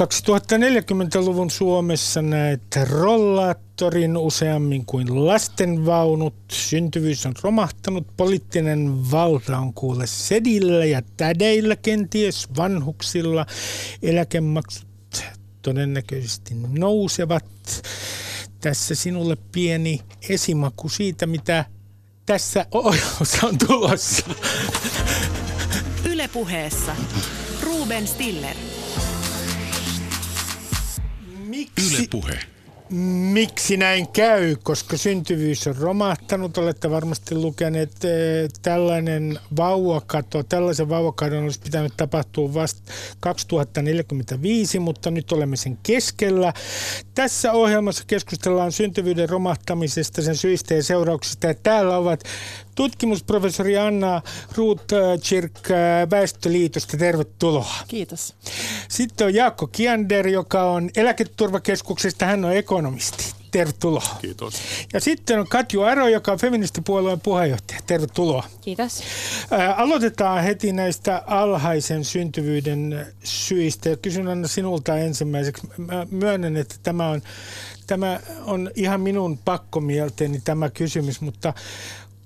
2040-luvun Suomessa näet rollaattorin useammin kuin lastenvaunut, syntyvyys on romahtanut, poliittinen valta on kuule sedillä ja tädeillä, kenties vanhuksilla, eläkemaksut todennäköisesti nousevat. Tässä sinulle pieni esimaku siitä, mitä tässä on tulossa. Yle puheessa Ruben Stiller. Miksi näin käy? Koska syntyvyys on romahtanut. Olette varmasti lukeneet, että tällaisen vauvakadon olisi pitänyt tapahtua vasta 2045, mutta nyt olemme sen keskellä. Tässä ohjelmassa keskustellaan syntyvyyden romahtamisesta, sen syistä ja seurauksista. Ja täällä ovat tutkimusprofessori Anna Rotkirch Väestöliitosta. Tervetuloa. Kiitos. Sitten on Jaakko Kiander, joka on Eläketurvakeskuksesta. Hän on ekonomisti. Tervetuloa. Kiitos. Ja sitten on Katju Aro, joka on feministipuolueen puheenjohtaja. Tervetuloa. Kiitos. Aloitetaan heti näistä alhaisen syntyvyyden syistä. Ja kysyn Anna sinulta ensimmäiseksi. Mä myönnän, että tämä on ihan minun pakkomielteeni tämä kysymys, mutta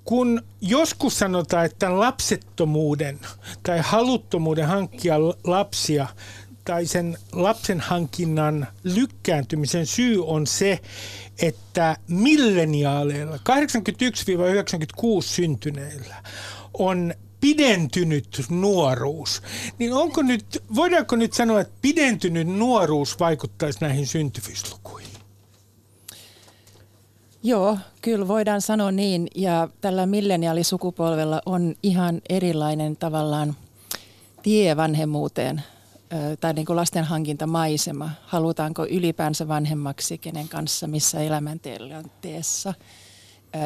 kun joskus sanotaan, että lapsettomuuden tai haluttomuuden hankkia lapsia tai sen lapsen hankinnan lykkääntymisen syy on se, että milleniaaleilla, 81-96 syntyneillä, on pidentynyt nuoruus. Niin voidaanko nyt sanoa, että pidentynyt nuoruus vaikuttaisi näihin syntyvyyslukuihin? Joo, kyllä voidaan sanoa niin, ja tällä milleniaalisukupolvella on ihan erilainen tavallaan tie vanhemmuuteen tai niin kuin lasten hankintamaisema. Halutaanko ylipäänsä vanhemmaksi, kenen kanssa, missä elämäntilanteessa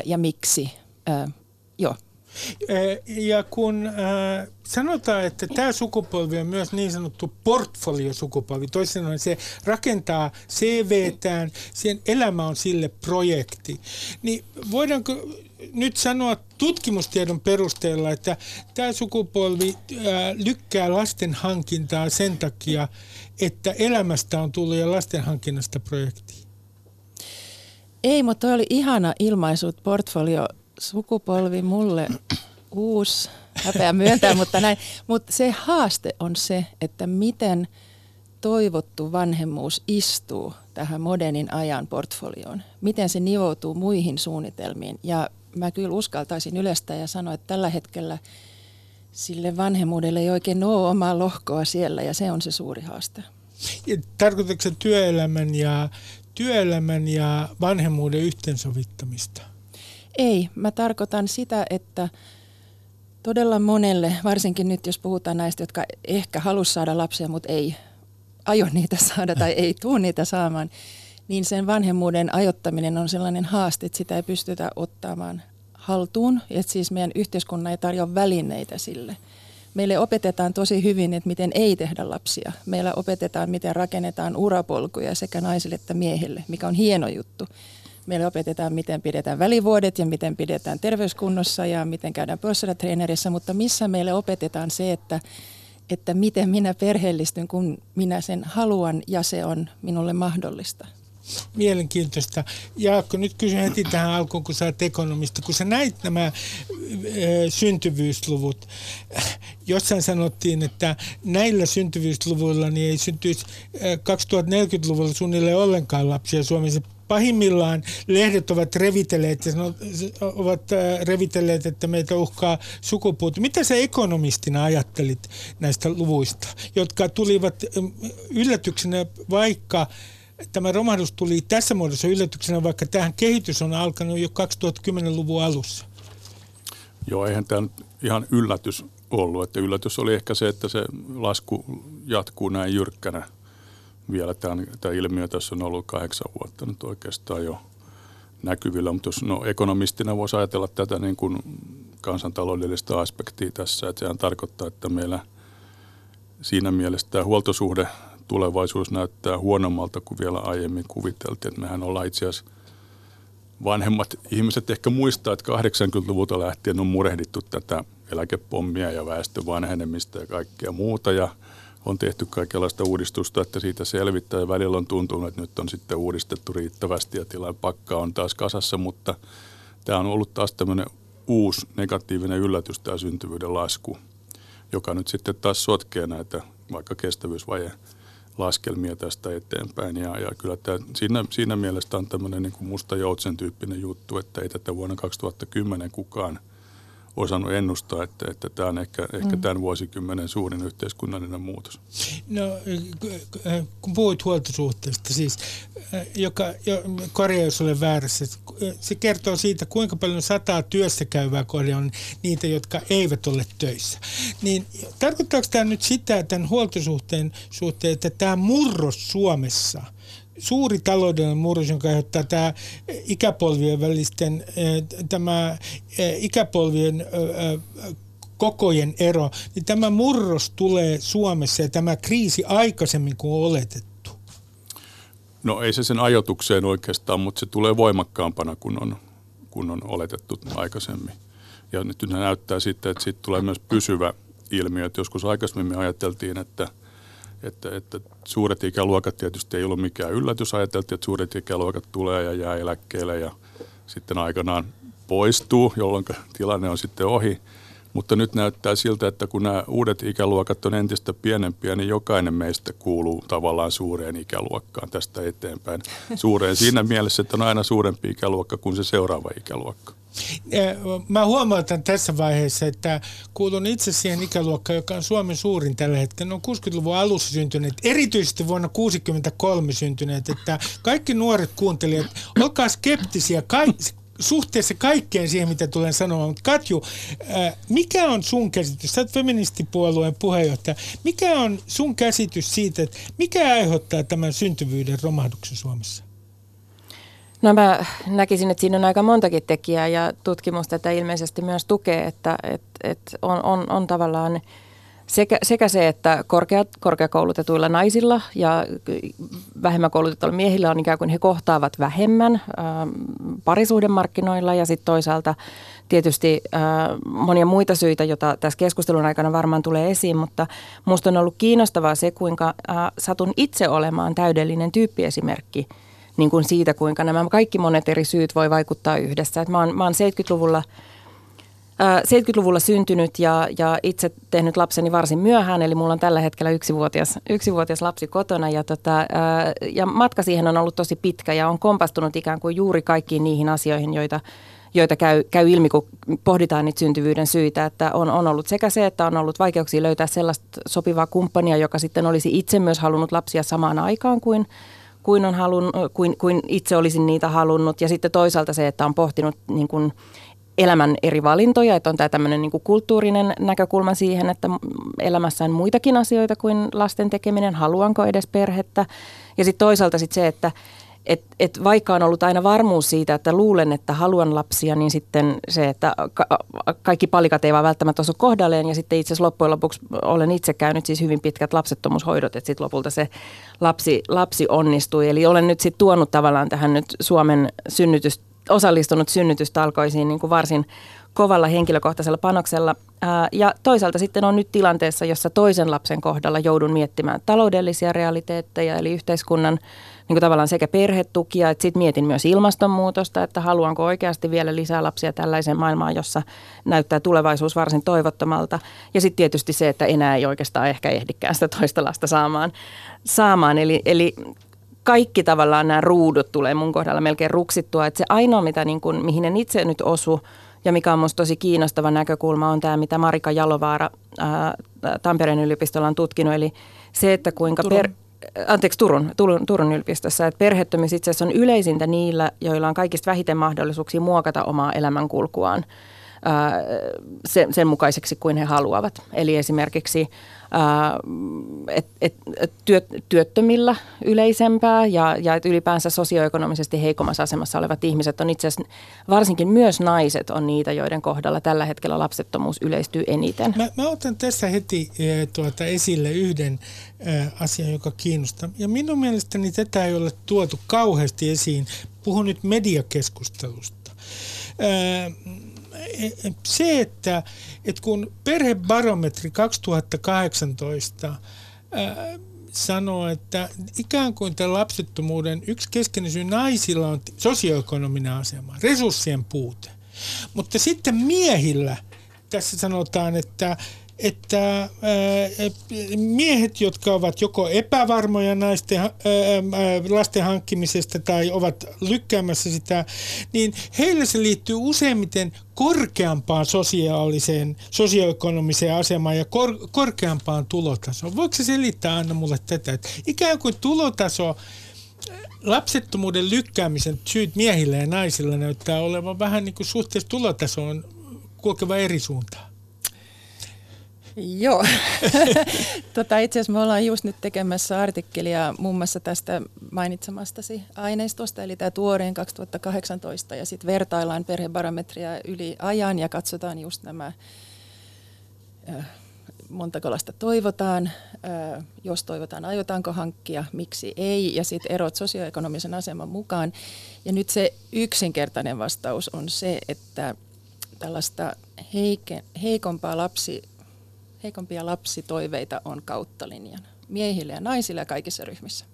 ja miksi? Joo. Ja kun sanotaan, että tämä sukupolvi on myös niin sanottu portfoliosukupolvi, toisin sanoen se rakentaa CV:tään, sen elämä on sille projekti, niin voidaanko nyt sanoa tutkimustiedon perusteella, että tämä sukupolvi lykkää lasten hankintaa sen takia, että elämästä on tullut ja lasten hankinnasta projekti? Ei, mutta toi oli ihana ilmaisu, portfolio. Sukupolvi mulle uusi, häpeä myöntää, mutta näin. Mutta se haaste on se, että miten toivottu vanhemmuus istuu tähän modernin ajan portfolioon. Miten se nivoutuu muihin suunnitelmiin. Ja mä kyllä uskaltaisin yleistää ja sanoa, että tällä hetkellä sille vanhemmuudelle ei oikein ole omaa lohkoa siellä, ja se on se suuri haaste. Tarkoitatko se työelämän ja vanhemmuuden yhteensovittamista? Ei. Mä tarkoitan sitä, että todella monelle, varsinkin nyt jos puhutaan näistä, jotka ehkä halusi saada lapsia, mutta ei aio niitä saada tai ei tule niitä saamaan, niin sen vanhemmuuden ajottaminen on sellainen haaste, että sitä ei pystytä ottamaan haltuun. Että siis meidän yhteiskunnan ei tarjoa välineitä sille. Meille opetetaan tosi hyvin, että miten ei tehdä lapsia. Meillä opetetaan, miten rakennetaan urapolkuja sekä naisille että miehille, mikä on hieno juttu. Meillä opetetaan, miten pidetään välivuodet ja miten pidetään terveyskunnossa ja miten käydään personal trainerissa, mutta missä meille opetetaan se, että miten minä perheellistyn, kun minä sen haluan ja se on minulle mahdollista. Mielenkiintoista. Jaakko, nyt kysyn heti tähän alkuun, kun sä oot ekonomista. Kun sä näit nämä syntyvyysluvut, jossain sanottiin, että näillä syntyvyysluvuilla niin ei syntyisi 2040-luvulla suunnilleen ollenkaan lapsia Suomessa. Pahimmillaan lehdet ovat revitelleet, että meitä uhkaa sukupuutto. Mitä sä ekonomistina ajattelit näistä luvuista, jotka tulivat yllätyksenä, vaikka tämä romahdus tuli tässä muodossa yllätyksenä, vaikka tähän kehitys on alkanut jo 2010-luvun alussa? Joo, eihän tämä nyt ihan yllätys ollut. Että yllätys oli ehkä se, että se lasku jatkuu näin jyrkkänä. Vielä tämä ilmiö tässä on ollut 8 vuotta nyt oikeastaan jo näkyvillä, mutta jos ekonomistina voisi ajatella tätä niin kuin kansantaloudellista aspektia tässä, että sehän tarkoittaa, että meillä siinä mielessä tämä huoltosuhde tulevaisuus näyttää huonommalta kuin vielä aiemmin kuviteltiin, että mehän ollaan itse asiassa vanhemmat ihmiset ehkä muistaa, että 80-luvulta lähtien on murehdittu tätä eläkepommia ja väestön vanhenemista ja kaikkea muuta ja on tehty kaikenlaista uudistusta, että siitä selvittää ja välillä on tuntunut, että nyt on sitten uudistettu riittävästi ja tilan pakka on taas kasassa, mutta tämä on ollut taas tämmöinen uusi negatiivinen yllätys, tämä syntyvyyden lasku, joka nyt sitten taas sotkee näitä vaikka kestävyysvajeen laskelmia tästä eteenpäin. Ja kyllä tämä, siinä mielessä on tämmöinen niin kuin musta joutsen tyyppinen juttu, että ei tätä vuonna 2010 kukaan osannut ennustaa, että tämä on ehkä tämän vuosikymmenen suurin yhteiskunnallinen muutos. No, kun puhuit huoltosuhteesta, siis, korjaa jos olen väärässä, se kertoo siitä, kuinka paljon 100 työssä käyvää kohde on niitä, jotka eivät ole töissä. Niin, tarkoittaako tämä nyt sitä, tämän huoltosuhteen suhteen, että tämä murros Suomessa, suuri taloudellinen murros, jonka aiheuttaa tämä ikäpolvien välisten, tämä ikäpolvien kokojen ero, niin tämä murros tulee Suomessa ja tämä kriisi aikaisemmin kuin on oletettu? No ei se sen ajoitukseen oikeastaan, mutta se tulee voimakkaampana kuin on oletettu aikaisemmin. Ja nyt näyttää sitten, että siitä tulee myös pysyvä ilmiö, että joskus aikaisemmin me ajateltiin, että suuret ikäluokat tietysti ei ollut mikään yllätys. Ajateltiin, että suuret ikäluokat tulee ja jää eläkkeelle ja sitten aikanaan poistuu, jolloin tilanne on sitten ohi. Mutta nyt näyttää siltä, että kun nämä uudet ikäluokat on entistä pienempiä, niin jokainen meistä kuuluu tavallaan suureen ikäluokkaan tästä eteenpäin. Suureen siinä mielessä, että on aina suurempi ikäluokka kuin se seuraava ikäluokka. Mä huomautan tässä vaiheessa, että kuulun itse siihen ikäluokkaan, joka on Suomen suurin tällä hetkellä. Ne on 60-luvun alussa syntyneet, erityisesti vuonna 1963 syntyneet, että kaikki nuoret kuuntelijat, olkaa skeptisiä suhteessa kaikkeen siihen, mitä tulen sanomaan. Mutta Katju, mikä on sun käsitys? Sä oot feministipuolueen puheenjohtaja. Mikä on sun käsitys siitä, että mikä aiheuttaa tämän syntyvyyden romahduksen Suomessa? No mä näkisin, että siinä on aika montakin tekijää ja tutkimus tätä ilmeisesti myös tukee, että on tavallaan sekä se, että korkeakoulutetuilla naisilla ja vähemmän koulutetuilla miehillä on ikään kuin he kohtaavat vähemmän parisuhdemarkkinoilla ja sitten toisaalta tietysti monia muita syitä, joita tässä keskustelun aikana varmaan tulee esiin, mutta musta on ollut kiinnostavaa se, kuinka satun itse olemaan täydellinen tyyppiesimerkki niin kuin siitä, kuinka nämä kaikki monet eri syyt voi vaikuttaa yhdessä. Et mä oon 70-luvulla syntynyt ja itse tehnyt lapseni varsin myöhään, eli mulla on tällä hetkellä yksivuotias lapsi kotona ja matka siihen on ollut tosi pitkä ja on kompastunut ikään kuin juuri kaikkiin niihin asioihin, joita käy ilmi, kun pohditaan niitä syntyvyyden syitä, että on ollut sekä se, että on ollut vaikeuksia löytää sellaista sopivaa kumppania, joka sitten olisi itse myös halunnut lapsia samaan aikaan kuin itse olisin niitä halunnut. Ja sitten toisaalta se, että on pohtinut niin kuin elämän eri valintoja, että on tämä tämmöinen niin kuin kulttuurinen näkökulma siihen, että elämässä on muitakin asioita kuin lasten tekeminen, haluanko edes perhettä. Ja sitten toisaalta sit se, että et vaikka on ollut aina varmuus siitä, että luulen, että haluan lapsia, niin sitten se, että kaikki palikat ei vaan välttämättä osu kohdalleen. Ja sitten itse asiassa loppujen lopuksi olen itse käynyt siis hyvin pitkät lapsettomuushoidot, että sitten lopulta se lapsi onnistui. Eli olen nyt sitten tuonut tavallaan tähän nyt Suomen osallistunut synnytystalkoisiin niin kuin varsin kovalla henkilökohtaisella panoksella. Ja toisaalta sitten on nyt tilanteessa, jossa toisen lapsen kohdalla joudun miettimään taloudellisia realiteetteja, eli yhteiskunnan niin kuin tavallaan sekä perhetukia, että sitten mietin myös ilmastonmuutosta, että haluanko oikeasti vielä lisää lapsia tällaiseen maailmaan, jossa näyttää tulevaisuus varsin toivottomalta. Ja sitten tietysti se, että enää ei oikeastaan ehkä ehdikään sitä toista lasta saamaan. Eli kaikki tavallaan nämä ruudut tulee mun kohdalla melkein ruksittua, että se ainoa, mitä niin kuin, mihin en itse nyt osu, ja mikä on musta tosi kiinnostava näkökulma on tämä, mitä Marika Jalovaara Tampereen yliopistolla on tutkinut, eli se, että kuinka Turun yliopistossa, että perhettömyys itse asiassa on yleisintä niillä, joilla on kaikista vähiten mahdollisuuksia muokata omaa elämänkulkuaan sen mukaiseksi kuin he haluavat. Eli esimerkiksi työttömillä yleisempää ja ylipäänsä sosioekonomisesti heikommassa asemassa olevat ihmiset on itse asiassa, varsinkin myös naiset on niitä, joiden kohdalla tällä hetkellä lapsettomuus yleistyy eniten. Mä otan tässä heti esille yhden asian, joka kiinnostaa. Ja minun mielestäni tätä ei ole tuotu kauheasti esiin. Puhun nyt mediakeskustelusta. Se, että kun perhebarometri 2018 sanoo, että ikään kuin tämän lapsettomuuden yksi keskeinen syy naisilla on sosioekonominen asema, resurssien puute. Mutta sitten miehillä tässä sanotaan, että miehet, jotka ovat joko epävarmoja naisten, lasten hankkimisesta tai ovat lykkäämässä sitä, niin heille se liittyy useimmiten korkeampaan sosioekonomiseen asemaan ja korkeampaan tulotasoon. Voiko se selittää, Anna, mulle tätä? Että ikään kuin tulotaso, lapsettomuuden lykkäämisen syyt miehillä ja naisilla näyttää olevan vähän niin kuin suhteessa tulotasoon kulkeva eri suuntaan. Joo. Itse asiassa me ollaan just nyt tekemässä artikkelia muun muassa tästä mainitsemastasi aineistosta, eli tämä tuoreen 2018, ja sitten vertaillaan perhebarometria yli ajan ja katsotaan just nämä, montako lasta toivotaan, jos toivotaan, aiotaanko hankkia, miksi ei, ja sitten erot sosioekonomisen aseman mukaan. Ja nyt se yksinkertainen vastaus on se, että tällaista heikompia lapsitoiveita on kautta linjan miehillä ja naisilla ja kaikissa ryhmissä.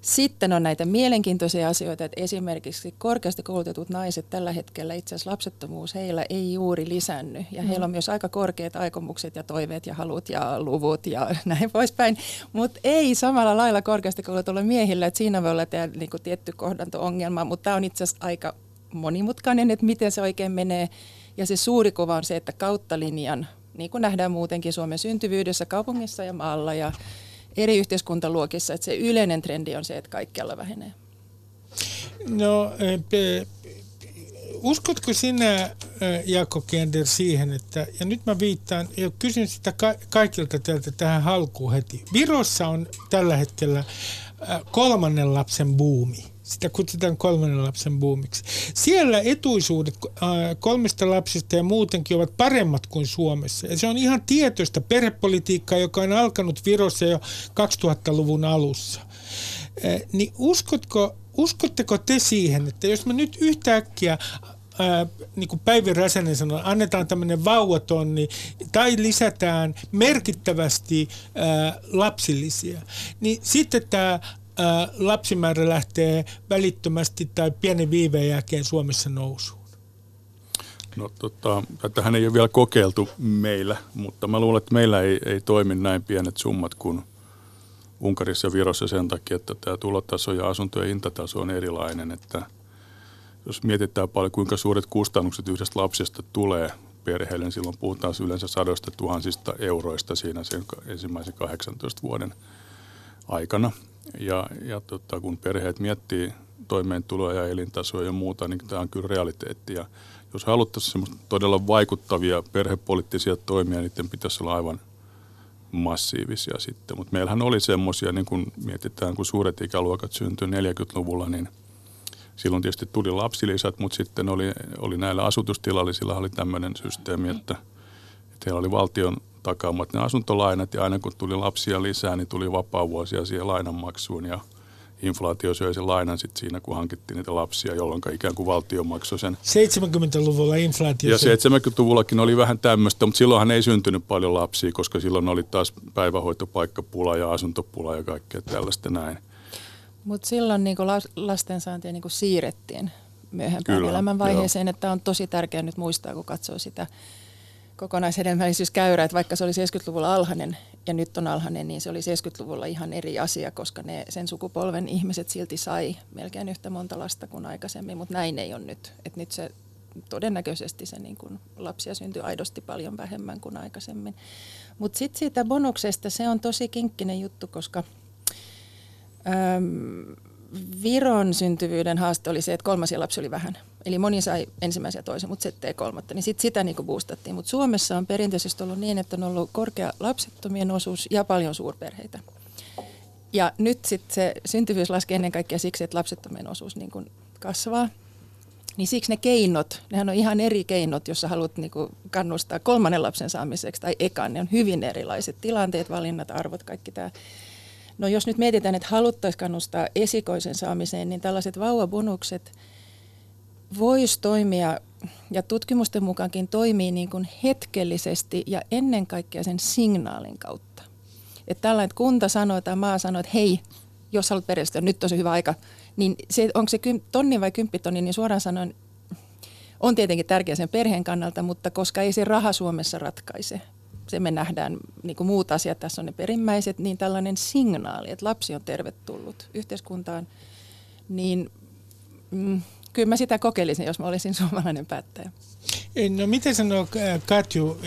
Sitten on näitä mielenkiintoisia asioita, että esimerkiksi korkeasti koulutetut naiset tällä hetkellä itse asiassa lapsettomuus heillä ei juuri lisännyt. Ja heillä on myös aika korkeat aikomukset ja toiveet ja halut ja luvut ja näin poispäin. Mutta ei samalla lailla korkeasti koulutetulla miehillä, että siinä voi olla niinku tietty kohdanto-ongelma, mutta tämä on itse asiassa aika monimutkainen, että miten se oikein menee. Ja se suuri kuva on se, että kautta linjan, niin kuin nähdään muutenkin Suomen syntyvyydessä kaupungissa ja maalla ja eri yhteiskuntaluokissa, että se yleinen trendi on se, että kaikkialla vähenee. No, uskotko sinä, Jaakko Kiander, siihen, että, ja nyt mä viittaan, ja kysyn sitä kaikilta teiltä tähän halkuun heti. Virossa on tällä hetkellä kolmannen lapsen buumi. Sitä kutsutaan kolmannen lapsen buumiksi. Siellä etuisuudet kolmesta lapsesta ja muutenkin ovat paremmat kuin Suomessa. Ja se on ihan tietoista perhepolitiikkaa, joka on alkanut Virossa jo 2000-luvun alussa. Niin uskotteko te siihen, että jos me nyt yhtäkkiä, niin kuin Päivi Räsänen sanoi, annetaan tämmöinen vauvatonni tai lisätään merkittävästi lapsilisiä, niin sitten tämä lapsimäärä lähtee välittömästi tai pienen viiveen jälkeen Suomessa nousuun? No tätähän ei ole vielä kokeiltu meillä, mutta mä luulen, että meillä ei toimi näin pienet summat kuin Unkarissa ja Virossa sen takia, että tämä tulotaso ja asuntojen hintataso on erilainen. Että jos mietitään paljon, kuinka suuret kustannukset yhdestä lapsesta tulee perheelle, niin silloin puhutaan yleensä 100 000 euroista siinä sen ensimmäisen 18 vuoden aikana. Ja kun perheet miettii toimeentuloa ja elintasoa ja muuta, niin tämä on kyllä realiteetti. Ja jos haluttaisiin todella vaikuttavia perhepoliittisia toimia, niiden pitäisi olla aivan massiivisia sitten. Mutta meillähän oli semmoisia, niin kun mietitään, kun suuret ikäluokat syntyi 40-luvulla, niin silloin tietysti tuli lapsilisät, mutta sitten oli näillä asutustilallisilla oli tämmöinen systeemi, että heillä oli valtion takaamat ne asuntolainat, ja aina kun tuli lapsia lisää, niin tuli vapaavuosia siihen lainanmaksuun, ja inflaatio söi sen lainan sitten siinä, kun hankittiin niitä lapsia, jolloin ikään kuin valtio maksoi sen. 70-luvulla inflaatio. Ja 70-luvullakin oli vähän tämmöistä, mutta silloinhan ei syntynyt paljon lapsia, koska silloin oli taas päivähoitopaikkapula ja asuntopula ja kaikkea tällaista näin. Mutta silloin niinku lastensaantia niinku siirrettiin myöhempään elämänvaiheeseen, että on tosi tärkeää nyt muistaa, kun katsoo sitä kokonaishedelmällisyyskäyrä, että vaikka se oli 70-luvulla alhainen ja nyt on alhainen, niin se oli 70-luvulla ihan eri asia, koska ne sen sukupolven ihmiset silti sai melkein yhtä monta lasta kuin aikaisemmin, mutta näin ei ole nyt. Et nyt se todennäköisesti se niin kun lapsia syntyy aidosti paljon vähemmän kuin aikaisemmin. Mutta sitten siitä bonuksesta se on tosi kinkkinen juttu, koska Viron syntyvyyden haaste oli se, että kolmasia lapsia oli vähän. Eli moni sai ensimmäisen ja toisen, mutta sitten ei kolmatta. Niin sitten sitä niinku boostattiin. Mutta Suomessa on perinteisesti ollut niin, että on ollut korkea lapsettomien osuus ja paljon suurperheitä. Ja nyt sitten se syntyvyys laskee ennen kaikkea siksi, että lapsettomien osuus niinku kasvaa. Niin siksi ne keinot, nehän on ihan eri keinot, jos sä haluat niinku kannustaa kolmannen lapsen saamiseksi tai ekan. Ne on hyvin erilaiset tilanteet, valinnat, arvot, kaikki tämä. No jos nyt mietitään, että haluttaisiin kannustaa esikoisen saamiseen, niin tällaiset vauvabonukset voisi toimia, ja tutkimusten mukaankin toimii niin kuin hetkellisesti ja ennen kaikkea sen signaalin kautta. Että tällainen, että kunta sanoo tai maa sanoo, että hei, jos haluat perheellistyä, nyt on se hyvä aika. Niin se, onko se tonni vai 10 000, niin suoraan sanoen on tietenkin tärkeä sen perheen kannalta, mutta koska ei se raha Suomessa ratkaise. Se me nähdään, niin kuin muut asiat, tässä on ne perimmäiset, niin tällainen signaali, että lapsi on tervetullut yhteiskuntaan, niin kyllä mä sitä kokeilisin, jos mä olisin suomalainen päättäjä. No mitä sanoo Katju,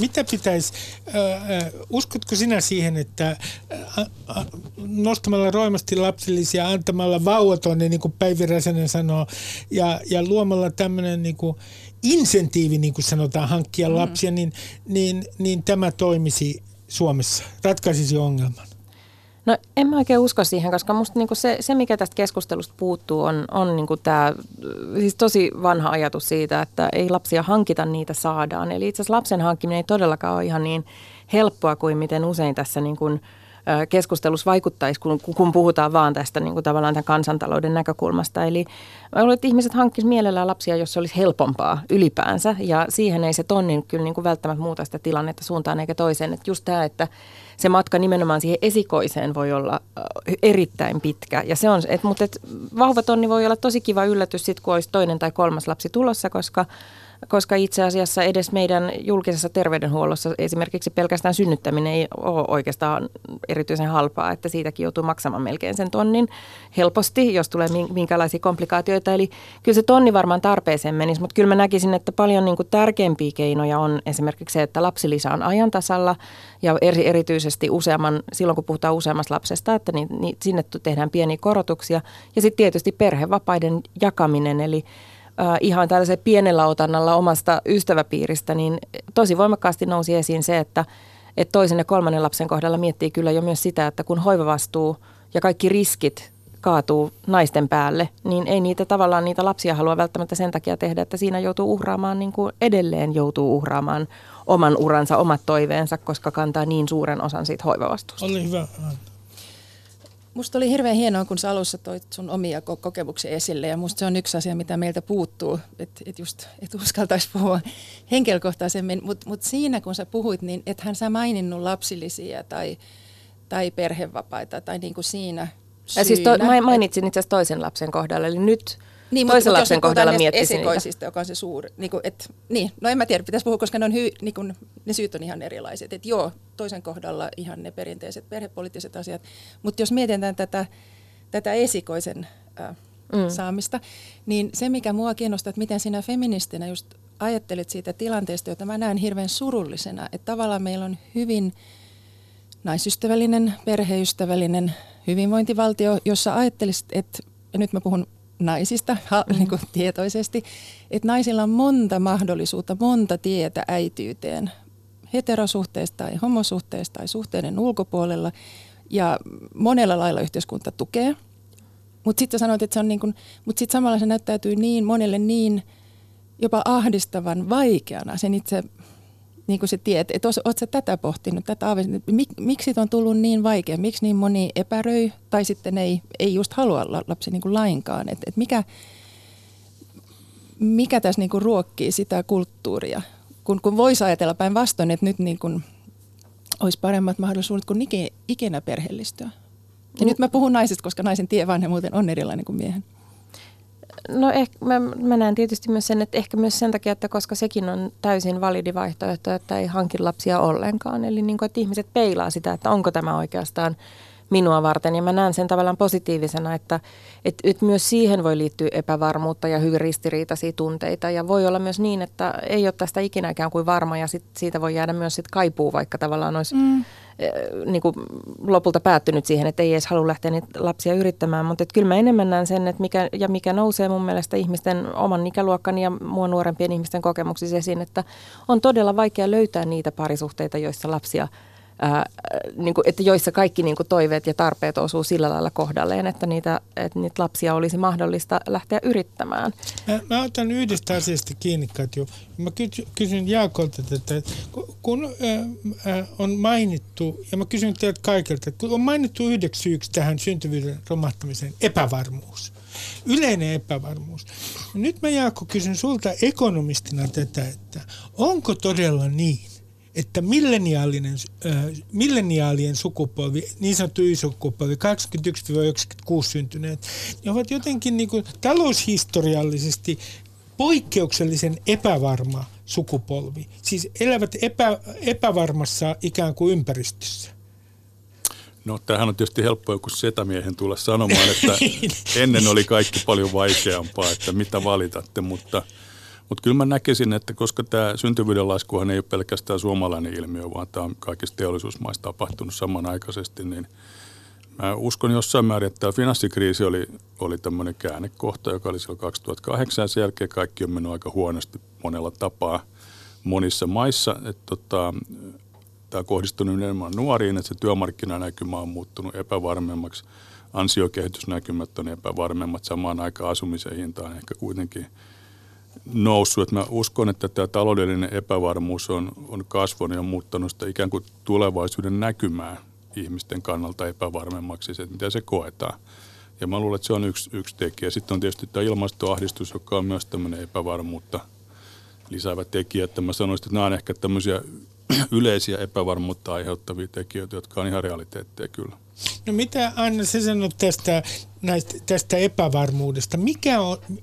mitä pitäisi, uskotko sinä siihen, että nostamalla roimasti lapsilisiä, antamalla vauvatonne, niin kuin Päivi Räsänen sanoo, ja luomalla tämmöinen niin kuin insentiivi, niin kuin sanotaan, hankkia lapsia, niin tämä toimisi Suomessa, ratkaisisi ongelman? No en mä oikein usko siihen, koska musta niinku se mikä tästä keskustelusta puuttuu, on niinku tää, siis tosi vanha ajatus siitä, että ei lapsia hankita, niitä saadaan. Eli itse asiassa lapsen hankkiminen ei todellakaan ole ihan niin helppoa kuin miten usein tässä niinku keskustelussa vaikuttaisi, kun puhutaan vaan tästä niinku tavallaan tämän kansantalouden näkökulmasta. Eli mä luulen, että ihmiset hankkisivat mielellään lapsia, jos se olisi helpompaa ylipäänsä, ja siihen ei se tonnin kyllä niinku välttämättä muuta sitä tilannetta suuntaan eikä toiseen. Että just tämä, että se matka nimenomaan siihen esikoiseen voi olla erittäin pitkä. Ja se on, mutta vauvatonni voi olla tosi kiva yllätys sit, kun olisi toinen tai kolmas lapsi tulossa, koska itse asiassa edes meidän julkisessa terveydenhuollossa esimerkiksi pelkästään synnyttäminen ei ole oikeastaan erityisen halpaa, että siitäkin joutuu maksamaan melkein sen tonnin helposti, jos tulee minkälaisia komplikaatioita. Eli kyllä se tonni varmaan tarpeeseen menisi, mutta kyllä mä näkisin, että paljon niin kuin tärkeämpiä keinoja on esimerkiksi se, että lapsilisä on ajan tasalla ja erityisesti silloin kun puhutaan useammasta lapsesta, että niin sinne tehdään pieniä korotuksia ja sitten tietysti perhevapaiden jakaminen, eli ihan tällaisen pienellä otannalla omasta ystäväpiiristä, niin tosi voimakkaasti nousi esiin se, että toisen ja kolmannen lapsen kohdalla miettii kyllä jo myös sitä, että kun hoivavastuu ja kaikki riskit kaatuu naisten päälle, niin ei niitä tavallaan niitä lapsia halua välttämättä sen takia tehdä, että siinä joutuu uhraamaan, niin kuin edelleen joutuu uhraamaan oman uransa, omat toiveensa, koska kantaa niin suuren osan siitä hoivavastuusta. Oli hyvä. Musta oli hirveän hienoa, kun sä alussa toit sun omia kokemuksia esille, ja musta se on yksi asia, mitä meiltä puuttuu, että uskaltaisi puhua henkilökohtaisemmin, mutta siinä kun sä puhuit, niin ethän sä maininnut lapsilisiä tai perhevapaita tai niin kuin siinä syynä. Ja siis mainitsin itse asiassa toisen lapsen kohdalla, eli nyt niin, toisen lapsen kohdalla miettisin esikoisista, joka on se suuri, niin kuin, no en mä tiedä, pitäisi puhua, koska niin kuin, ne syyt on ihan erilaiset, että joo, toisen kohdalla ihan ne perinteiset perhepoliittiset asiat, mutta jos mietitään tätä esikoisen saamista, niin se mikä mua kiinnostaa, että miten sinä feministinä just ajattelet siitä tilanteesta, jota mä näen hirveän surullisena, että tavallaan meillä on hyvin naisystävällinen, perheystävällinen hyvinvointivaltio, jossa ajattelisit, että, ja nyt mä puhun naisista niin kuin tietoisesti, että naisilla on monta mahdollisuutta, monta tietä äityyteen, heterosuhteista tai homosuhteista tai suhteiden ulkopuolella, ja monella lailla yhteiskunta tukee. Mutta sitten sanoit, että se on niin kuin, mutta sitten samalla se näyttäytyy niin monelle niin jopa ahdistavan vaikeana sen itse niin kuin se tiet. Että ootko sä tätä pohtinut, miksi siitä on tullut niin vaikea, miksi niin moni epäröi tai sitten ei just halua lapsi niin kuin lainkaan, että mikä tässä niin kuin ruokkii sitä kulttuuria, kun voisi ajatella päinvastoin, että nyt niin kuin olisi paremmat mahdollisuudet kuin ikinä perheellistyä. Ja nyt mä puhun naisista, koska naisen tie vanhemmuuteen on erilainen kuin miehen. No ehkä, mä näen tietysti myös sen, että ehkä myös sen takia, että koska sekin on täysin validi vaihtoehto, että ei hankin lapsia ollenkaan. Eli niin kuin, että ihmiset peilaa sitä, että onko tämä oikeastaan minua varten. Ja mä näen sen tavallaan positiivisena, että myös siihen voi liittyä epävarmuutta ja hyvin ristiriitaisia tunteita. Ja voi olla myös niin, että ei ole tästä ikinä ikään kuin varma, ja siitä voi jäädä myös sit kaipuu, vaikka tavallaan olisi niin kuin lopulta päättynyt siihen, että ei edes halua lähteä niitä lapsia yrittämään. Mutta kyllä mä enemmän näen sen, että mikä nousee mun mielestä ihmisten oman ikäluokkani ja mua nuorempien ihmisten kokemuksissa esiin, että on todella vaikea löytää niitä parisuhteita, joissa lapsia niin kuin, että joissa kaikki niin kuin toiveet ja tarpeet osuu sillä lailla kohdalleen, että niitä lapsia olisi mahdollista lähteä yrittämään. Mä otan yhdestä asiasta kiinni, Katju. Mä kysyn Jaakolta tätä, kun on mainittu, ja mä kysyn teiltä kaikilta, kun on mainittu yhdeksi syyksi tähän syntyvyyden romahtamiseen epävarmuus, yleinen epävarmuus. Nyt mä, Jaakko, kysyn sulta ekonomistina tätä, että onko todella niin, että milleniaalien sukupolvi, niin sanottu Y-sukupolvi, 81-96 syntyneet, ne ovat jotenkin niin kuin taloushistoriallisesti poikkeuksellisen epävarma sukupolvi. Siis elävät epävarmassa ikään kuin ympäristössä. No tämähän on tietysti helppo joku setämiehen tulla sanomaan, että ennen oli kaikki paljon vaikeampaa, että mitä valitatte, mutta kyllä mä näkisin, että koska tämä syntyvyyden laskuhan ei ole pelkästään suomalainen ilmiö, vaan tämä on kaikissa teollisuusmaissa tapahtunut samanaikaisesti, niin mä uskon jossain määrin, että tämä finanssikriisi oli tämmöinen käännekohta, joka oli silloin 2008 sen jälkeen. Kaikki on mennyt aika huonosti monella tapaa monissa maissa. Tämä on kohdistunut enemmän nuoriin, että se työmarkkinanäkymä on muuttunut epävarmemmaksi. Ansiokehitysnäkymät on epävarmemmat. Samaan aikaan asumisen hinta on ehkä kuitenkin noussut. Että mä uskon, että tämä taloudellinen epävarmuus on kasvanut ja muuttanut sitä ikään kuin tulevaisuuden näkymää ihmisten kannalta epävarmemmaksi, se, että mitä se koetaan. Ja mä luulen, että se on yksi tekijä. Sitten on tietysti tämä ilmastoahdistus, joka on myös tämmöinen epävarmuutta lisäävä tekijä. Että mä sanoisin, että nämä on ehkä tämmöisiä yleisiä epävarmuutta aiheuttavia tekijöitä, jotka on ihan realiteetteja kyllä. No mitä Anna, sä sanot tästä epävarmuudesta?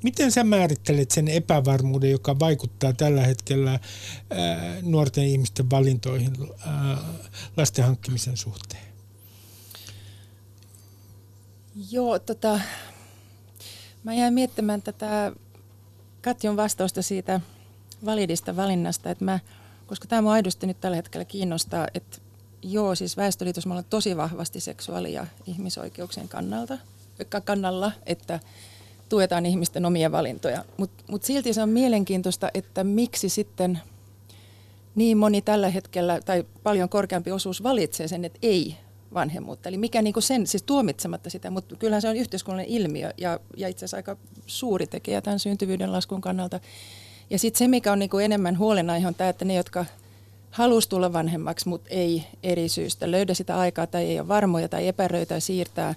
Miten sä määrittelet sen epävarmuuden, joka vaikuttaa tällä hetkellä nuorten ihmisten valintoihin lasten hankkimisen suhteen? Joo, mä jäin miettimään tätä Katjun vastausta siitä validista valinnasta, että koska tämä minua aidosti nyt tällä hetkellä kiinnostaa, että joo, siis Väestöliitossa ollaan tosi vahvasti seksuaali- ja ihmisoikeuksien kannalla, että tuetaan ihmisten omia valintoja. Mut silti se on mielenkiintoista, että miksi sitten niin moni tällä hetkellä tai paljon korkeampi osuus valitsee sen, että ei vanhemmuutta. Eli mikä niinku sen, siis tuomitsematta sitä, mutta kyllähän se on yhteiskunnallinen ilmiö ja itse asiassa aika suuri tekijä tämän syntyvyyden laskun kannalta. Ja sitten se, mikä on niinku enemmän huolenaihe, on tämä, että ne, jotka halusi tulla vanhemmaksi, mutta ei eri syystä, löydä sitä aikaa tai ei ole varmoja tai epäröitä ja siirtää,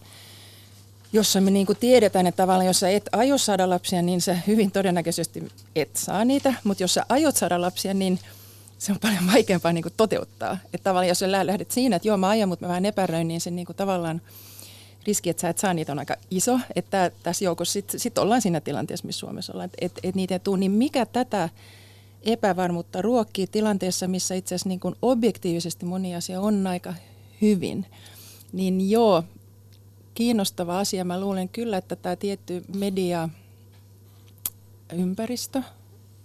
jossa me niinku tiedetään, että tavallaan jos sä et aio saada lapsia, niin sä hyvin todennäköisesti et saa niitä, mutta jos sä aiot saada lapsia, niin se on paljon vaikeampaa niinku toteuttaa. Että tavallaan jos sä lähdet siinä, että joo mä aion, mutta mä vähän epäröin, niin se niinku tavallaan riski, että sä et saa niitä, on aika iso, että tässä joukossa sit ollaan siinä tilanteessa, missä Suomessa ollaan, että niitä ei tule. Niin mikä tätä epävarmuutta ruokkii tilanteessa, missä itse asiassa niin kuin objektiivisesti moni asia on aika hyvin? Niin joo, kiinnostava asia. Mä luulen kyllä, että tämä tietty mediaympäristö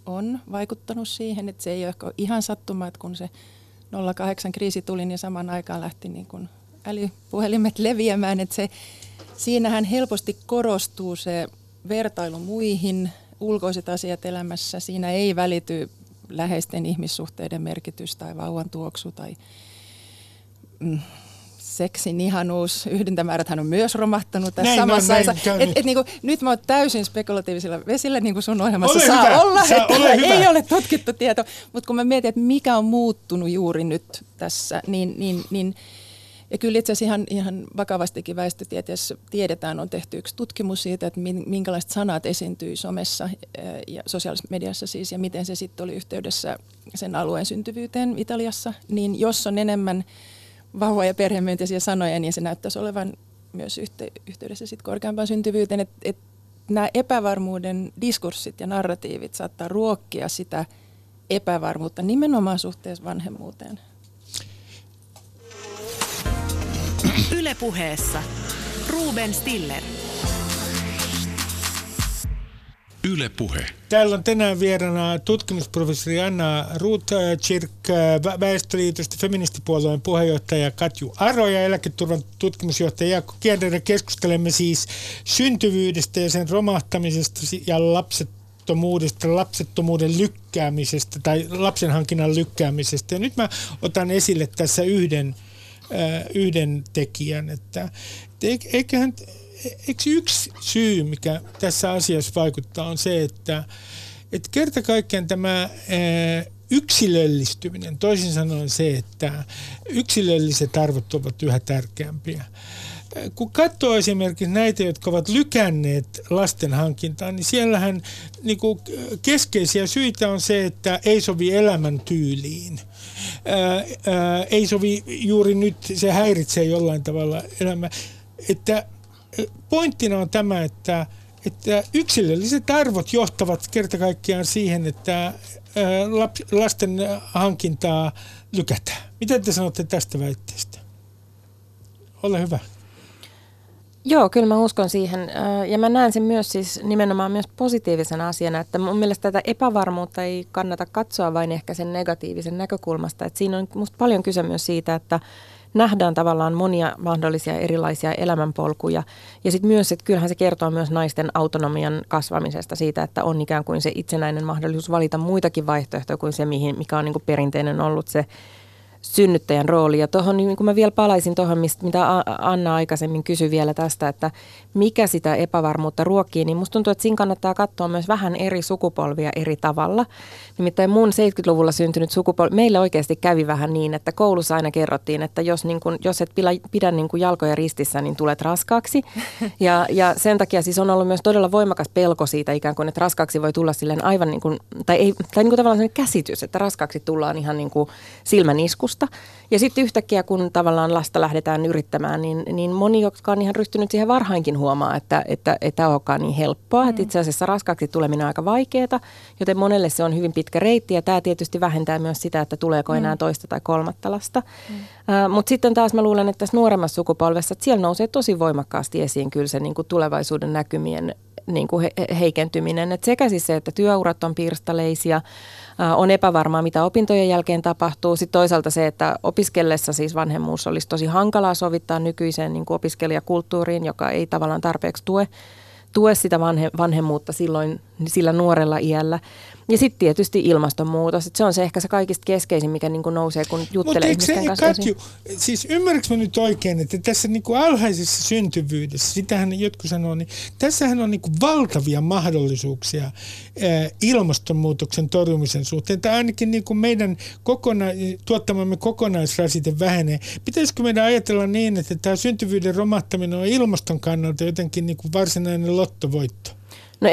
on vaikuttanut siihen, että se ei ole ihan sattuma, että kun se 08 kriisi tuli, niin samaan aikaan lähti niin kuin älypuhelimet leviämään, että siinähän helposti korostuu se vertailu muihin, ulkoiset asiat elämässä. Siinä ei välity läheisten ihmissuhteiden merkitys tai vauvan tuoksu tai seksin ihanuus. Yhdyntämääräthän on myös romahtanut tässä samassa. Nyt mä oon täysin spekulatiivisilla vesillä, niin kuin sun ohjelmassa ole saa hyvä, olla. Ei ole tutkittu tieto. Mutta kun mä mietin, että mikä on muuttunut juuri nyt tässä, niin ja kyllä itse asiassa ihan vakavastikin väestötieteessä tiedetään, on tehty yksi tutkimus siitä, että minkälaiset sanat esiintyy somessa ja sosiaalisessa mediassa siis, ja miten se sitten oli yhteydessä sen alueen syntyvyyteen Italiassa. Niin jos on enemmän vauva- ja perhemyönteisiä sanoja, niin se näyttäisi olevan myös yhteydessä sitten korkeampaan syntyvyyteen. Että nämä epävarmuuden diskurssit ja narratiivit saattaa ruokkia sitä epävarmuutta nimenomaan suhteessa vanhemmuuteen. Yle puheessa Ruben Stiller. Yle puhe. Täällä on tänään vieraana tutkimusprofessori Anna Rotkirch Väestöliitosta, feministipuolueen puheenjohtaja Katju Aro ja eläketurvan tutkimusjohtaja Jaakko Kiander. Keskustelemme siis syntyvyydestä ja sen romahtamisesta ja lapsettomuuden lykkäämisestä tai lapsenhankinnan lykkäämisestä. Ja nyt mä otan esille tässä yhden tekijän, että eikö yksi syy, mikä tässä asiassa vaikuttaa, on se, että kerta kaikkiaan tämä yksilöllistyminen, toisin sanoen se, että yksilölliset arvot ovat yhä tärkeämpiä. kun katsoo esimerkiksi näitä, jotka ovat lykänneet lasten hankintaa, niin siellähän niin kuin keskeisiä syitä on se, että ei sovi elämäntyyliin. Ei sovi juuri nyt, se häiritsee jollain tavalla elämää. Että pointtina on tämä, että yksilölliset arvot johtavat kerta kaikkiaan siihen, että lasten hankintaa lykätään. Mitä te sanotte tästä väitteestä? Ole hyvä. Joo, kyllä mä uskon siihen. Ja mä näen sen myös siis nimenomaan myös positiivisena asiana, että mun mielestä tätä epävarmuutta ei kannata katsoa vain ehkä sen negatiivisen näkökulmasta. Että siinä on musta paljon kyse myös siitä, että nähdään tavallaan monia mahdollisia erilaisia elämänpolkuja. Ja sitten myös, että kyllähän se kertoo myös naisten autonomian kasvamisesta siitä, että on ikään kuin se itsenäinen mahdollisuus valita muitakin vaihtoehtoja kuin se, mikä on niin kuin perinteinen ollut se synnyttäjän rooli. Ja tuohon, niin kun mä vielä palaisin tuohon, mitä Anna aikaisemmin kysyi vielä tästä, että mikä sitä epävarmuutta ruokkii, niin musta tuntuu, että siinä kannattaa katsoa myös vähän eri sukupolvia eri tavalla. Nimittäin mun 70-luvulla syntynyt sukupolvi, meillä oikeasti kävi vähän niin, että koulussa aina kerrottiin, että jos et pidä niin kuin jalkoja ristissä, niin tulet raskaaksi. Ja sen takia siis on ollut myös todella voimakas pelko siitä ikään kuin, että raskaaksi voi tulla silleen aivan niin kuin, tai niin kuin tavallaan sellainen käsitys, että raskaaksi tullaan ihan niin kuin silmäniskusta. Ja sitten yhtäkkiä, kun tavallaan lasta lähdetään yrittämään, niin moni, jotka on ihan ryhtynyt siihen varhainkin huomaa, että ei tämä olekaan niin helppoa. Mm. Että itse asiassa raskaaksi tuleminen on aika vaikeaa, joten monelle se on hyvin pitkä reitti ja tämä tietysti vähentää myös sitä, että tuleeko enää toista tai kolmatta lasta. Mutta sitten taas mä luulen, että tässä nuoremmassa sukupolvessa, että siellä nousee tosi voimakkaasti esiin kyllä se niin kuin tulevaisuuden näkymien niin kuin heikentyminen. Et sekä siis se, että työurat on pirstaleisia, on epävarmaa, mitä opintojen jälkeen tapahtuu. Sitten toisaalta se, että opiskellessa siis vanhemmuus olisi tosi hankalaa sovittaa nykyiseen niin kuin opiskelijakulttuuriin, joka ei tavallaan tarpeeksi tue sitä vanhemmuutta silloin sillä nuorella iällä. Ja sitten tietysti ilmastonmuutos. Et se on se ehkä se kaikista keskeisin, mikä niin kuin nousee, kun juttelee ihmisten kanssa. Mutta Katju, siis ymmärrätkö mä nyt oikein, että tässä niin kuin alhaisessa syntyvyydessä, sitähän jotkut sanoo, niin tässähän on niin kuin valtavia mahdollisuuksia ilmastonmuutoksen torjumisen suhteen. Tai ainakin niin kuin meidän tuottamamme kokonaisrasite vähenee. Pitäisikö meidän ajatella niin, että tämä syntyvyyden romahtaminen on ilmaston kannalta jotenkin niin kuin varsinainen lottovoitto? No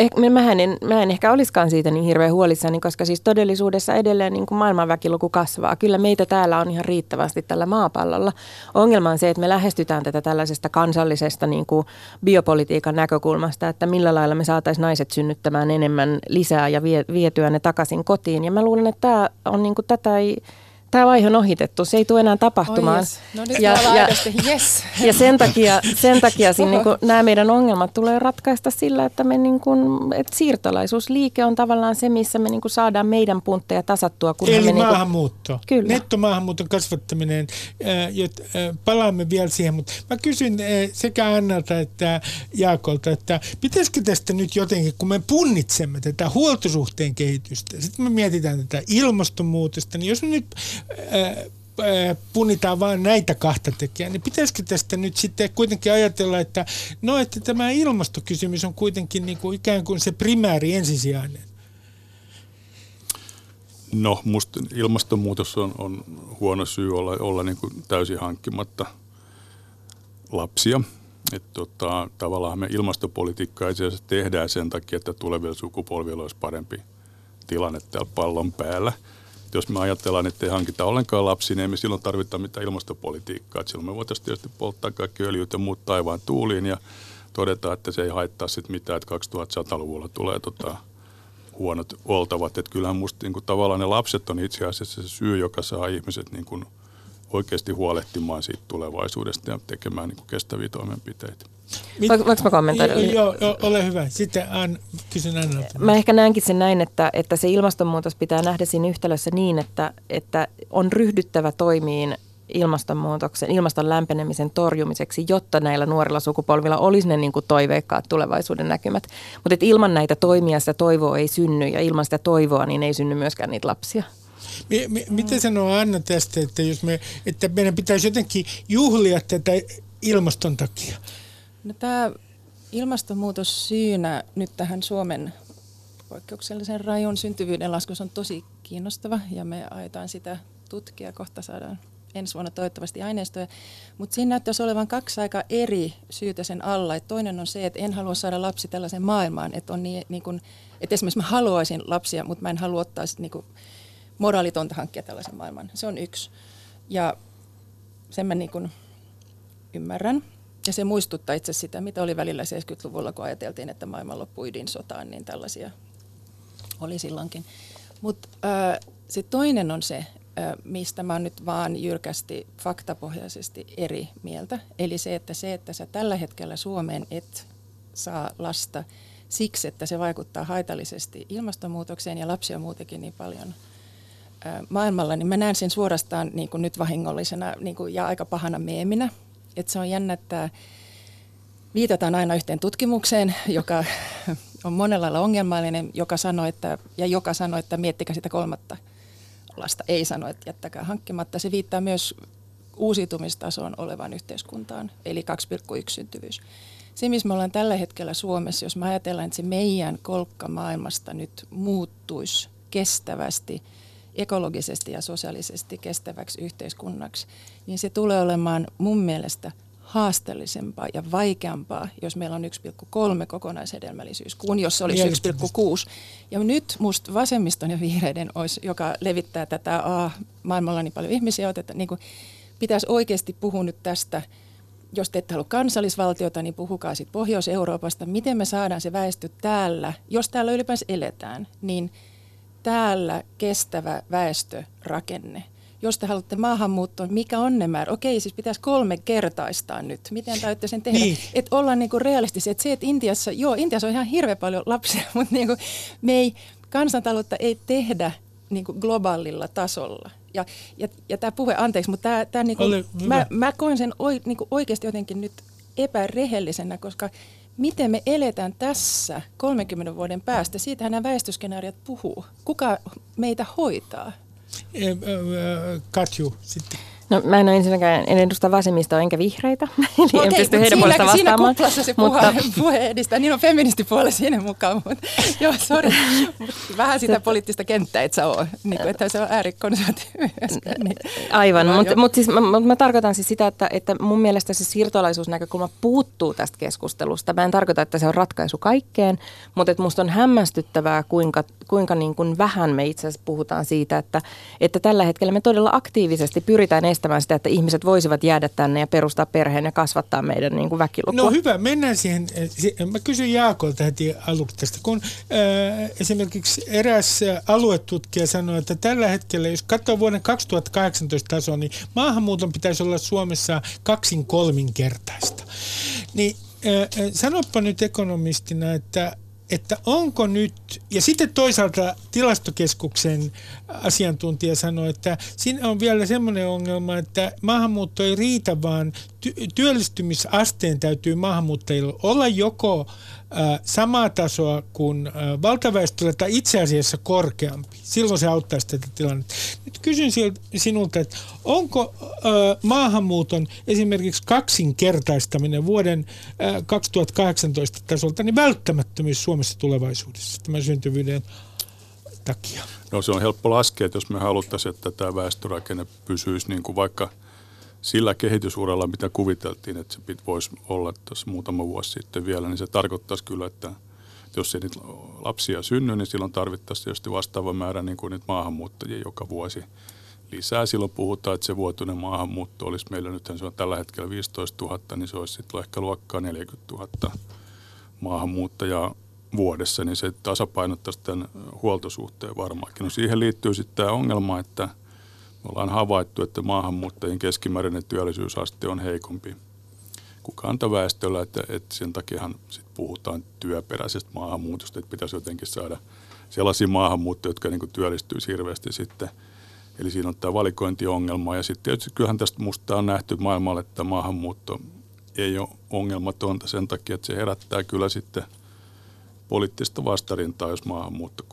mä en ehkä olisikaan siitä niin hirveän huolissani, koska siis todellisuudessa edelleen niin kuin maailman väkiluku kasvaa. Kyllä meitä täällä on ihan riittävästi tällä maapallolla. Ongelma on se, että me lähestytään tätä tällaisesta kansallisesta niin kuin biopolitiikan näkökulmasta, että millä lailla me saataisiin naiset synnyttämään enemmän lisää ja vietyä ne takaisin kotiin. Ja mä luulen, että tämä on niin kuin tätä ei... Tämä vaihe on ohitettu, se ei tule enää tapahtumaan. Yes. No nyt ja sen takia niin kuin, nämä meidän ongelmat tulee ratkaista sillä, että, että siirtolaisuusliike on tavallaan se, missä me niin kuin, saadaan meidän puntteja tasattua. Kun eli maahanmuutto. Kyllä. Nettomaahanmuuton kasvattaminen. Palaamme vielä siihen, mutta mä kysyn sekä Annalta että Jaakolta, että pitäisikö tästä nyt jotenkin, kun me punnitsemme tätä huoltosuhteen kehitystä, sitten me mietitään tätä ilmastonmuutosta, niin jos me nyt punnitaan vain näitä kahta tekijää, niin pitäisikö tästä nyt sitten kuitenkin ajatella, että tämä ilmastokysymys on kuitenkin niin kuin ikään kuin se primääri ensisijainen? No, musta ilmastonmuutos on huono syy olla niin kuin täysin hankkimatta lapsia. Tavallaan me ilmastopolitiikkaa itse asiassa tehdään sen takia, että tulevilla sukupolvilla olisi parempi tilanne täällä pallon päällä. Jos me ajatellaan, että ei hankita ollenkaan lapsia, niin ei me silloin tarvita mitään ilmastopolitiikkaa. Et silloin me voitaisiin tietysti polttaa kaikki öljyt ja muut taivaan tuuliin ja todeta, että se ei haittaa sitten mitään, että 2100-luvulla tulee huonot oltavat. Et kyllähän musta niin kun tavallaan ne lapset on itse asiassa se syy, joka saa ihmiset niin kun oikeasti huolehtimaan siitä tulevaisuudesta ja tekemään niin kun kestäviä toimenpiteitä. Voinko mä kommentoida? Joo, ole hyvä. Sitten kysyn Annalta. Mä ehkä näenkin sen näin, että se ilmastonmuutos pitää nähdä siinä yhtälössä niin, että on ryhdyttävä toimiin ilmastonmuutoksen, ilmaston lämpenemisen torjumiseksi, jotta näillä nuorilla sukupolvilla olisi ne niin kuin toiveikkaat tulevaisuuden näkymät. Mutta et ilman näitä toimia sitä toivoa ei synny ja ilman sitä toivoa niin ei synny myöskään niitä lapsia. Mitä sanoo Anna tästä, että meidän pitäisi jotenkin juhlia tätä ilmaston takia? No, tämä ilmastonmuutos syynä nyt tähän Suomen poikkeuksellisen rajun syntyvyyden laskussa on tosi kiinnostava ja me ajetaan sitä tutkia. Kohta saadaan ensi vuonna toivottavasti aineistoja, mutta siinä näyttäisi olevan kaksi aika eri syytä sen alla. Et toinen on se, että en halua saada lapsi tällaisen maailmaan, että et esimerkiksi mä haluaisin lapsia, mutta mä en halua ottaa sit niinku moraalitonta hankkia tällaisen maailman. Se on yksi. Ja sen mä niinku ymmärrän. Ja se muistuttaa itse sitä, mitä oli välillä 70-luvulla, kun ajateltiin, että maailman loppui ydinsotaan, niin tällaisia oli silloinkin. Mutta se toinen on se, mistä mä oon nyt vaan jyrkästi faktapohjaisesti eri mieltä. Eli se, että sä tällä hetkellä Suomeen et saa lasta siksi, että se vaikuttaa haitallisesti ilmastonmuutokseen ja lapsia muutenkin niin paljon maailmalla, niin mä näen sen suorastaan niin kuin nyt vahingollisena niin kuin, ja aika pahana meeminä. Että se on jännä, että viitataan aina yhteen tutkimukseen, joka on monella lailla ongelmallinen, joka sanoo, että miettikää sitä kolmatta lasta. Ei sano, että jättäkää hankkimatta. Se viittaa myös uusiutumistasoon olevaan yhteiskuntaan, eli 2,1 syntyvyys. Se, missä me ollaan tällä hetkellä Suomessa, jos me ajatellaan, että se meidän kolkka maailmasta nyt muuttuisi kestävästi, ekologisesti ja sosiaalisesti kestäväksi yhteiskunnaksi, niin se tulee olemaan mun mielestä haasteellisempaa ja vaikeampaa, jos meillä on 1,3 kokonaishedelmällisyys, kuin jos se olisi 1,6. Ja nyt musta vasemmiston ja vihreiden olisi, joka levittää tätä, maailmalla on niin paljon ihmisiä, niin pitäisi oikeasti puhua nyt tästä. Jos te ette halua kansallisvaltiota, niin puhukaa sitten Pohjois-Euroopasta, miten me saadaan se väestö täällä, jos täällä ylipäänsä eletään, niin täällä kestävä väestörakenne. Jos te haluatte maahanmuuttoa, mikä on ne määrä? Okei, siis pitäisi 3 kertaistaa nyt. Miten täytyy sen tehdä? Niin. Että ollaan niinku realistisia. Että se, että Intiassa on ihan hirveän paljon lapsia, mutta niinku me ei, kansantaloutta ei tehdä niinku globaalilla tasolla. Ja tämä puhe, anteeksi, mutta tää niinku, mä koen sen oikeasti jotenkin nyt epärehellisenä, koska miten me eletään tässä 30 vuoden päästä? Siitähän nämä väestöskenaariot puhuu. Kuka meitä hoitaa? Katju, sitten. No mä en ole ensinnäkään, en edusta vasemmistoa enkä vihreitä, eli en pysty heidän puolesta vastaamaan. Siinä kuplassa se puhe edistää, niin on feministipuolue siinä mukaan, mutta joo, sori. Vähän sitä poliittista kenttää et sä oo, niin että se on äärikonservatiivista. Niin. Aivan, mutta siis, mä tarkoitan siis sitä, että mun mielestä se siirtolaisuusnäkökulma puuttuu tästä keskustelusta. Mä en tarkoita, että se on ratkaisu kaikkeen, mutta että musta on hämmästyttävää, kuinka niin kuin vähän me itse asiassa puhutaan siitä, että tällä hetkellä me todella aktiivisesti pyritään estämään sitä, että ihmiset voisivat jäädä tänne ja perustaa perheen ja kasvattaa meidän niin kuin väkilukua. No hyvä, mennään siihen. Mä kysyn Jaakolta heti aluksi tästä, kun esimerkiksi eräs aluetutkija sanoi, että tällä hetkellä, jos katsoo vuoden 2018 tasoa, niin maahanmuuton pitäisi olla Suomessa 2-3-kertaista. Niin sanoppa nyt ekonomistina, että onko nyt, ja sitten toisaalta tilastokeskuksen asiantuntija sanoi, että siinä on vielä semmoinen ongelma, että maahanmuutto ei riitä, vaan työllistymisasteen täytyy maahanmuuttajilla olla joko samaa tasoa kuin valtaväestöllä tai itse asiassa korkeampi. Silloin se auttaisi tätä tilannetta. Nyt kysyn sinulta, että onko maahanmuuton esimerkiksi 2-kertaistaminen vuoden 2018 tasolta niin välttämättömyys Suomessa tulevaisuudessa tämän syntyvyyden takia? No se on helppo laskea, että jos me haluttaisiin, että tämä väestörakenne pysyisi niin kuin vaikka sillä kehitysuralla, mitä kuviteltiin, että se voisi olla tässä muutama vuosi sitten vielä, niin se tarkoittaisi kyllä, että jos ei niitä lapsia synny, niin silloin tarvittaisiin tietysti vastaava määrä niin kuin niitä maahanmuuttajia joka vuosi lisää. Silloin puhutaan, että se vuotuinen maahanmuutto olisi meillä, nythän se on tällä hetkellä 15 000, niin se olisi sitten ehkä luokkaa 40 000 maahanmuuttajaa vuodessa, niin se tasapainottaisi tämän huoltosuhteen varmaankin. No siihen liittyy sitten tämä ongelma, että me ollaan havaittu, että maahanmuuttajien keskimääräinen työllisyysaste on heikompi kuin kantaväestöllä, että sen takiahan sit puhutaan työperäisestä maahanmuutosta, että pitäisi jotenkin saada sellaisia maahanmuuttajia, jotka niin kuin työllistyisi hirveästi sitten. Eli siinä on tämä valikointiongelma, ja sitten tietysti kyllähän tästä musta on nähty maailmalla, että maahanmuutto ei ole ongelmatonta sen takia, että se herättää kyllä sitten poliittista vastarintaa, jos maahanmuutto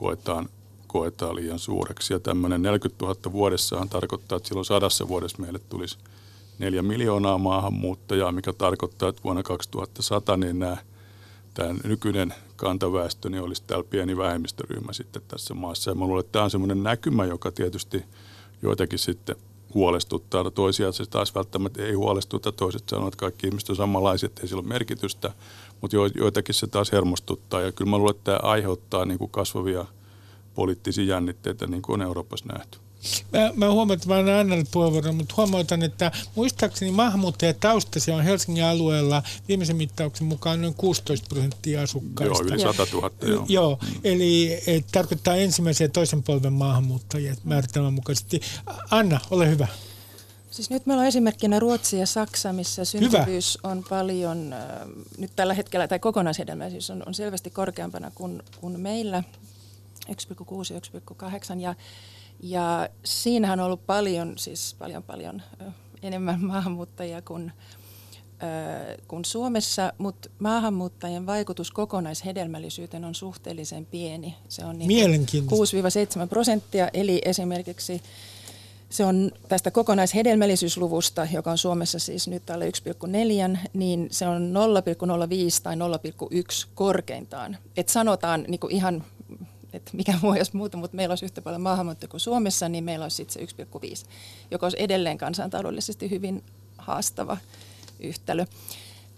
koetaan liian suureksi. Ja tämmöinen 40 000 vuodessahan tarkoittaa, että silloin 100 vuodessa meille tulisi 4 miljoonaa maahanmuuttajaa, mikä tarkoittaa, että vuonna 2100 niin tämä nykyinen kantaväestö niin olisi täällä pieni vähemmistöryhmä sitten tässä maassa. Ja mä luulen, että tämä on semmoinen näkymä, joka tietysti joitakin sitten huolestuttaa toisia. Se taas välttämättä ei huolestuta. Toiset sanoo, että kaikki ihmiset on samanlaiset, ei sillä ole merkitystä, mutta joitakin se taas hermostuttaa. Ja kyllä mä luulen, että tämä aiheuttaa niin kuin kasvavia poliittisia jännitteitä, niin kuin on Euroopassa nähty. Mä huomaan, että mä en aina puheenvuoron, mutta huomautan, että muistaakseni maahanmuuttajataustaisia on Helsingin alueella viimeisen mittauksen mukaan noin 16% asukkaista. Joo, yli 100 000. Joo, eli tarkoittaa ensimmäisen ja toisen polven maahanmuuttajia määritelmän mukaisesti. Anna, ole hyvä. Siis nyt meillä on esimerkkinä Ruotsi ja Saksa, missä syntyvyys on paljon, nyt tällä hetkellä, tai kokonaishedelmäisyys on selvästi korkeampana kuin meillä, 1,6 ja 1,8, ja siinähän on ollut paljon enemmän maahanmuuttajia kuin Suomessa, mutta maahanmuuttajien vaikutus kokonaishedelmällisyyteen on suhteellisen pieni. Se on niin 6-7%, eli esimerkiksi se on tästä kokonaishedelmällisyysluvusta, joka on Suomessa siis nyt alle 1,4, niin se on 0,05 tai 0,1 korkeintaan. Et sanotaan niin kuin ihan... Et mikä muu jos muuta, mutta meillä olisi yhtä paljon maahanmuuttajia kuin Suomessa, niin meillä olisi sitten se 1,5, joka olisi edelleen kansantaloudellisesti hyvin haastava yhtälö.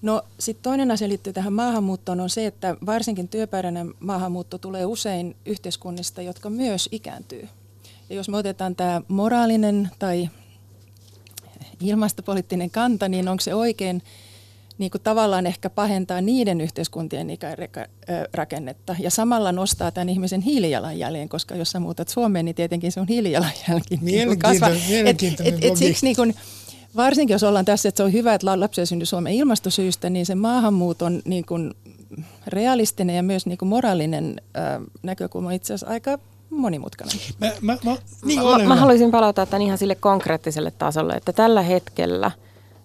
No sitten toinen asia liittyy tähän maahanmuuttoon on se, että varsinkin työperäinen maahanmuutto tulee usein yhteiskunnista, jotka myös ikääntyy. Ja jos me otetaan tämä moraalinen tai ilmastopoliittinen kanta, niin onko se oikein, niin kuin tavallaan ehkä pahentaa niiden yhteiskuntien ikärakennetta ja samalla nostaa tämän ihmisen hiilijalanjäljen, koska jos sä muutat Suomeen, niin tietenkin se on hiilijalanjälki kasvaa. Et siksi niin kuin, varsinkin jos ollaan tässä, että se on hyvä, että lapsia syntyy Suomen ilmastosyistä, niin se maahanmuuton niin kuin realistinen ja myös niin kuin moraalinen näkökulma on itse asiassa aika monimutkainen. Mä haluaisin palata tämän ihan sille konkreettiselle tasolle, että tällä hetkellä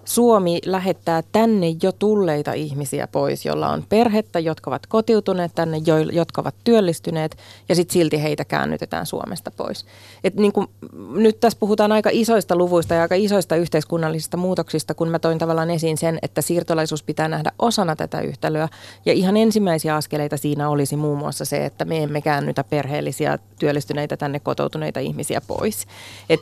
Suomi lähettää tänne jo tulleita ihmisiä pois, joilla on perhettä, jotka ovat kotiutuneet tänne, jotka ovat työllistyneet ja sitten silti heitä käännytetään Suomesta pois. Et niin kun, nyt tässä puhutaan aika isoista luvuista ja aika isoista yhteiskunnallisista muutoksista, kun mä toin tavallaan esiin sen, että siirtolaisuus pitää nähdä osana tätä yhtälöä. Ja ihan ensimmäisiä askeleita siinä olisi muun muassa se, että me emme käännytä perheellisiä, työllistyneitä tänne kotoutuneita ihmisiä pois.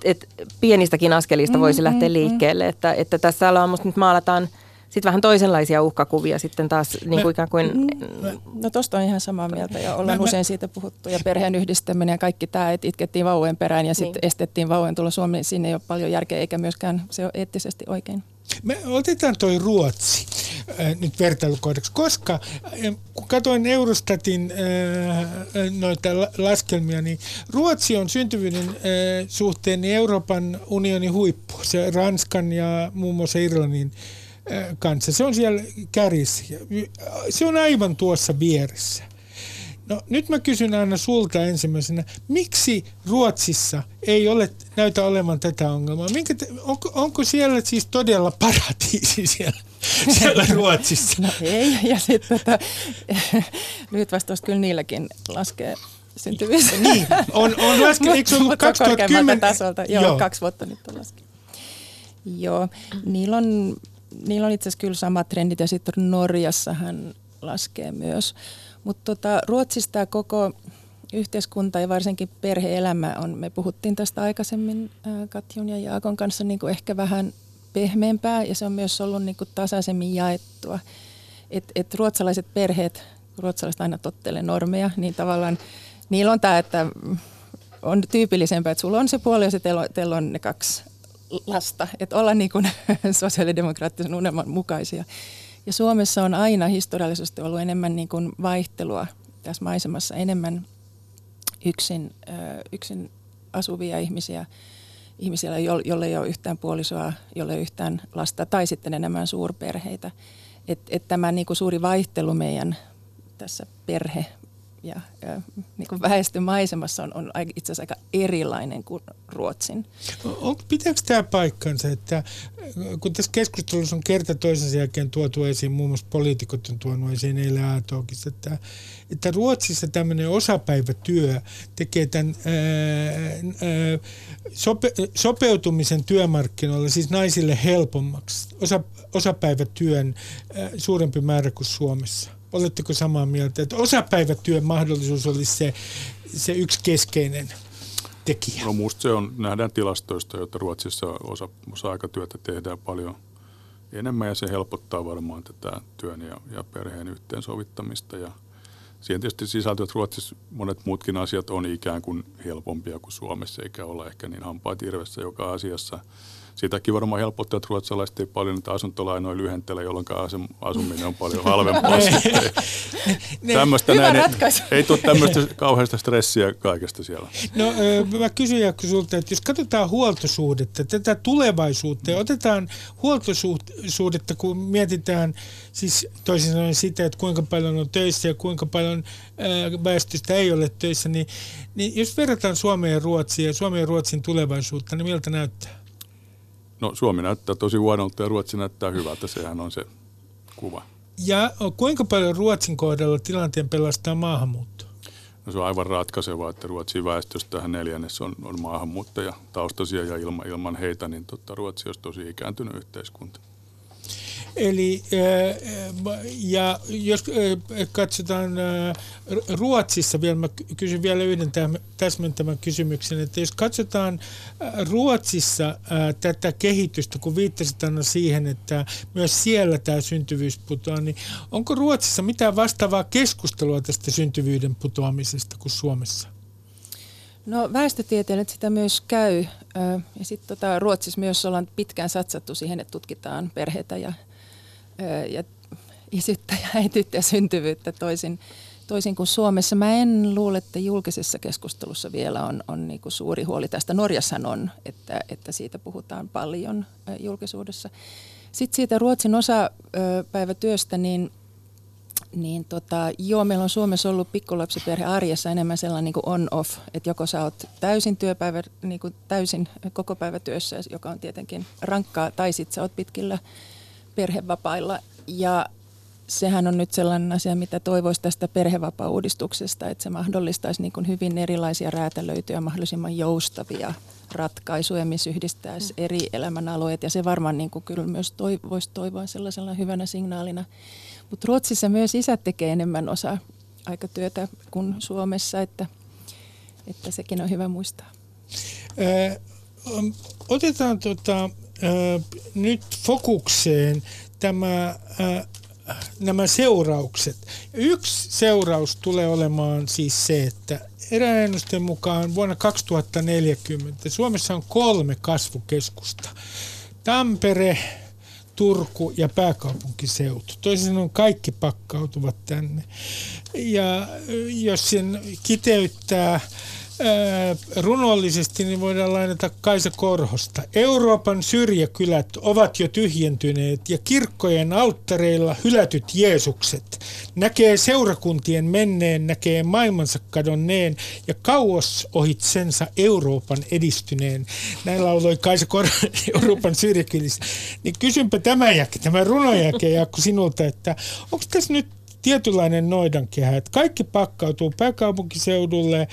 Et pienistäkin askelista voisi lähteä liikkeelle, että tässä mutta nyt maalataan sitten vähän toisenlaisia uhkakuvia sitten taas niin kuin ikään kuin... No tosta on ihan samaa mieltä ja ollaan usein siitä puhuttu ja perheen yhdistäminen ja kaikki tämä, että itkettiin vauvojen perään ja sitten estettiin vauvojen tulo Suomeen. Siinä ei ole paljon järkeä eikä myöskään se ole eettisesti oikein. Me otetaan toi Ruotsi nyt vertailukohdaksi, koska kun katsoin Eurostatin noita laskelmia, niin Ruotsi on syntyvyyden suhteen niin Euroopan unionin huippu, se Ranskan ja muun muassa Irlannin kanssa. Se on siellä kärjissä. Se on aivan tuossa vieressä. No nyt mä kysyn Anna sulta ensimmäisenä, miksi Ruotsissa ei ole, näytä olevan tätä ongelmaa? Onko siellä siis todella paratiisi siellä Ruotsissa? No ei, ja sitten lyhyt vastaus kyllä niilläkin laskee syntyvyys. Niin, on laskenut, eikö se ollut 2010? Tasolta, joo, 2 vuotta nyt on laskenut. Joo, niillä on itse asiassa kyllä samat trendit ja sitten Norjassahan laskee myös. Mutta Ruotsista koko yhteiskunta ja varsinkin perhe-elämä on, me puhuttiin tästä aikaisemmin Katjun ja Jaakon kanssa, niin kuin ehkä vähän pehmeämpää ja se on myös ollut niin kuin tasaisemmin jaettua. Et ruotsalaiset perheet, ruotsalaiset aina tottelee normeja, niin tavallaan niillä on tämä, että on tyypillisempää, että sulla on se puoli ja se teillä on ne 2 lasta. Että olla niin kuin sosiaalidemokraattisen unelman mukaisia. Ja Suomessa on aina historiallisesti ollut enemmän niin kuin vaihtelua tässä maisemassa, enemmän yksin asuvia ihmisiä, jolle ei ole yhtään puolisoa, jolle ei ole yhtään lasta, tai sitten enemmän suurperheitä. Et tämä niin kuin suuri vaihtelu meidän tässä perhe- ja niin kuin väestömaisemassa on itse asiassa aika erilainen kuin Ruotsin. Pitääkö tämä paikkansa, että kun tässä keskustelussa on kerta toisensa jälkeen tuotu esiin, muun muassa poliitikot on tuonut esiin eilen A-talkissa, että Ruotsissa tämmöinen osapäivätyö tekee tämän sopeutumisen työmarkkinoilla siis naisille helpommaksi, osapäivätyön suurempi määrä kuin Suomessa? Oletteko samaa mieltä, että osapäivätyön mahdollisuus olisi se yksi keskeinen? tekijä? No musta se on, nähdään tilastoista, että Ruotsissa osa-aikatyötä tehdään paljon enemmän ja se helpottaa varmaan tätä työn ja perheen yhteensovittamista. Ja siihen tietysti sisältyy, että Ruotsissa monet muutkin asiat on ikään kuin helpompia kuin Suomessa, eikä olla ehkä niin hampaat irvessä joka asiassa. Siitäkin varmaan helpottaa, että ruotsalaiset ei paljon niitä asuntolainoja lyhentele, jolloin asuminen on paljon halvempaa. Hyvä ratkaisu. Ei tule tämmöistä kauheasta stressiä kaikesta siellä. No mä kysyn Jaakko sulta, että jos katsotaan huoltosuhdetta, tätä tulevaisuutta, ja otetaan huoltosuhdetta, kun mietitään siis toisin sanoen sitä, että kuinka paljon on töissä ja kuinka paljon väestöstä ei ole töissä, niin jos verrataan Suomeen ja Ruotsiin ja Suomen ja Ruotsin tulevaisuutta, niin miltä näyttää? No Suomi näyttää tosi huonolta ja Ruotsi näyttää hyvältä, sehän on se kuva. Ja kuinka paljon Ruotsin kohdalla tilanteen pelastaa maahanmuutto? No se on aivan ratkaisevaa, että Ruotsin väestöstähän 4% on maahanmuuttaja taustaisia ja ilman heitä, niin Ruotsi olisi tosi ikääntynyt yhteiskunta. Eli ja jos katsotaan Ruotsissa vielä, mä kysyn vielä yhden täsmentävän kysymyksen, että jos katsotaan Ruotsissa tätä kehitystä, kun viittasit Anna siihen, että myös siellä tämä syntyvyys putoaa, niin onko Ruotsissa mitään vastaavaa keskustelua tästä syntyvyyden putoamisesta kuin Suomessa? No väestötieteilijät sitä myös käy. Ja sitten Ruotsissa myös ollaan pitkään satsattu siihen, että tutkitaan perheitä ja isyyttä ja äityyttä ja syntyvyyttä toisin kuin Suomessa. Mä en luule, että julkisessa keskustelussa vielä on niin kuin suuri huoli tästä. Norjassahan on, että siitä puhutaan paljon julkisuudessa. Sitten siitä Ruotsin osapäivätyöstä, niin meillä on Suomessa ollut pikkulapsiperhe arjessa enemmän sellainen niin kuin on-off, että joko sä oot täysin kokopäivätyössä, joka on tietenkin rankkaa, tai sit sä oot pitkillä perhevapailla. Ja sehän on nyt sellainen asia, mitä toivoisi tästä perhevapaa-uudistuksesta, että se mahdollistaisi niin kuin hyvin erilaisia räätälöityjä, mahdollisimman joustavia ratkaisuja, missä yhdistäisi eri elämänalueet, ja se varmaan niin kuin kyllä myös voisi toivoa sellaisella hyvänä signaalina. Mutta Ruotsissa myös isät tekee enemmän osa-aikatyötä kuin Suomessa, että sekin on hyvä muistaa. Otetaan nyt fokukseen nämä seuraukset. Yksi seuraus tulee olemaan siis se, että erään ennusteen mukaan vuonna 2040 Suomessa on 3 kasvukeskusta. Tampere, Turku ja pääkaupunkiseutu. Toisin sanoen kaikki pakkautuvat tänne. Ja jos sen kiteyttää runollisesti, niin voidaan lainata Kaisa Korhosta. Euroopan syrjäkylät ovat jo tyhjentyneet ja kirkkojen alttareilla hylätyt Jeesukset. Näkee seurakuntien menneen, näkee maailmansa kadonneen ja kauas ohitsensa Euroopan edistyneen. Näin lauloi Kaisa Korho Euroopan syrjäkylissä. Niin kysynpä tämän runon jälkeen, Jaakko, sinulta, että onko tässä nyt tietynlainen noidankehä, että kaikki pakkautuu pääkaupunkiseudulle,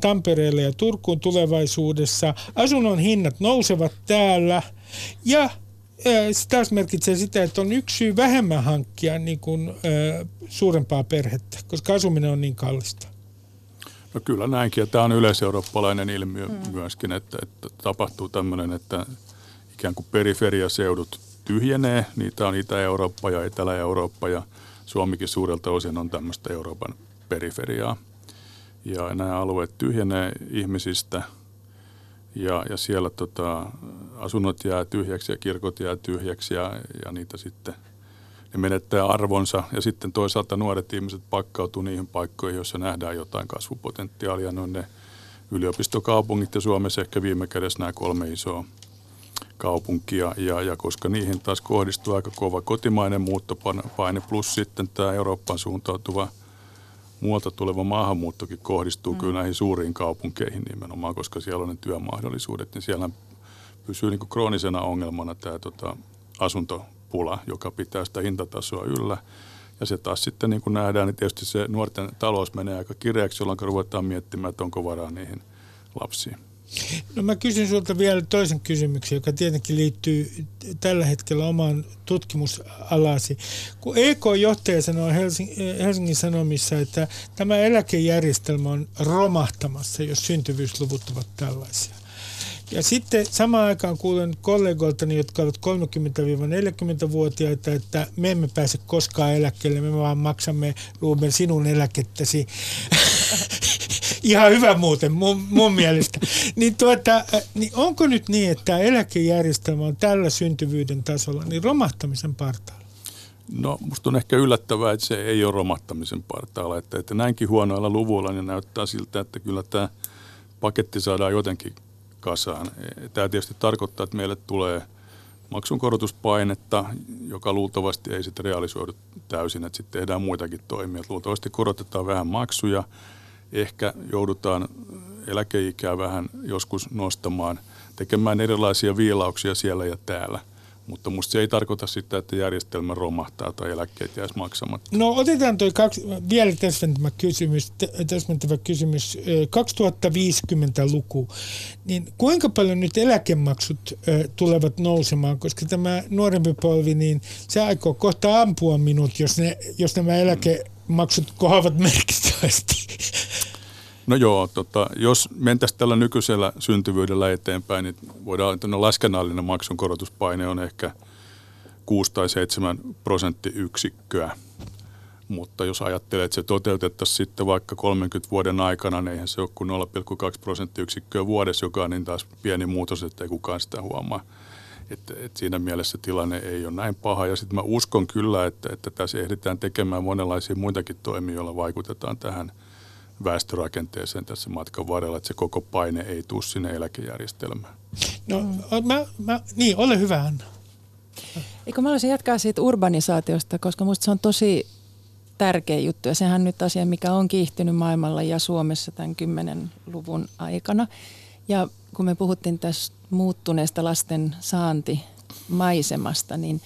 Tampereelle ja Turkuun tulevaisuudessa. Asunnon hinnat nousevat täällä ja se taas merkitsee sitä, että on yksi syy vähemmän hankkia niin kuin suurempaa perhettä, koska asuminen on niin kallista. No kyllä näinkin, ja tämä on yleiseurooppalainen ilmiö myöskin, että tapahtuu tämmöinen, että ikään kuin periferiaseudut tyhjenee, niitä on Itä-Eurooppa ja Etelä-Eurooppa ja Suomikin suurelta osin on tämmöistä Euroopan periferiaa. Ja nämä alueet tyhjenee ihmisistä ja siellä asunnot jää tyhjäksi ja kirkot jää tyhjäksi ja niitä sitten ne menettää arvonsa. Ja sitten toisaalta nuoret ihmiset pakkautuu niihin paikkoihin, joissa nähdään jotain kasvupotentiaalia. Ne on ne yliopistokaupungit ja Suomessa ehkä viime kädessä nämä 3 isoa kaupunkia. Ja koska niihin taas kohdistuu aika kova kotimainen muuttopaine plus sitten tämä Eurooppaan suuntautuva muualta tuleva maahanmuuttokin kohdistuu kyllä näihin suuriin kaupunkeihin nimenomaan, koska siellä on ne työmahdollisuudet. Niin siellä pysyy niin kuin kroonisena ongelmana tämä asuntopula, joka pitää sitä hintatasoa yllä. Ja se taas sitten niin kuin nähdään, niin tietysti se nuorten talous menee aika kireäksi, jolloin ruvetaan miettimään, että onko varaa niihin lapsiin. No mä kysyn sulta vielä toisen kysymyksen, joka tietenkin liittyy tällä hetkellä omaan tutkimusalasi. Kun EK-johtaja sanoi Helsingin Sanomissa, että tämä eläkejärjestelmä on romahtamassa, jos syntyvyysluvut ovat tällaisia. Ja sitten samaan aikaan kuulen kollegoiltani, jotka ovat 30-40-vuotiaita, että me emme pääse koskaan eläkkeelle, me vaan maksamme, Ruben, sinun eläkettäsi. Ihan hyvä muuten, mun mielestä. Niin onko nyt niin, että tämä eläkejärjestelmä on tällä syntyvyyden tasolla niin romahtamisen partaalla? No musta on ehkä yllättävää, että se ei ole romahtamisen partaalla. Että näinkin huonoilla luvuilla niin näyttää siltä, että kyllä tämä paketti saadaan jotenkin kasaan. Tämä tietysti tarkoittaa, että meille tulee maksunkorotuspainetta, joka luultavasti ei sitten realisoidu täysin. Että sitten tehdään muitakin toimia. Luultavasti korotetaan vähän maksuja. Ehkä joudutaan eläkeikää vähän joskus nostamaan, tekemään erilaisia viilauksia siellä ja täällä. Mutta musta se ei tarkoita sitä, että järjestelmä romahtaa tai eläkkeet jäisi maksamatta. No otetaan toi vielä täsmentävä kysymys. 2050-luku. Niin kuinka paljon nyt eläkemaksut tulevat nousemaan? Koska tämä nuorempi polvi, niin se aikoo kohta ampua minut, jos nämä eläkemaksut kohoavat merkittävästi. No joo, jos mentäisiin tällä nykyisellä syntyvyydellä eteenpäin, niin voidaan, että laskennallinen maksunkorotuspaine on ehkä 6 tai 7%. Mutta jos ajattelee, että se toteutettaisiin sitten vaikka 30 vuoden aikana, niin eihän se ole kuin 0,2% vuodessa, joka on niin taas pieni muutos, ettei kukaan sitä huomaa. Et siinä mielessä tilanne ei ole näin paha. Ja sitten mä uskon kyllä, että tässä ehditään tekemään monenlaisia muitakin toimia, joilla vaikutetaan tähän väestörakenteeseen tässä matkan varrella, että se koko paine ei tule sinne eläkejärjestelmään. No, niin, ole hyvä, Anna. Eikö mä olisin jatkaa siitä urbanisaatiosta, koska musta se on tosi tärkeä juttu, ja sehän nyt asia, mikä on kiihtynyt maailmalla ja Suomessa tämän 10-luvun aikana. Ja kun me puhuttiin tästä muuttuneesta lasten saantimaisemasta, niin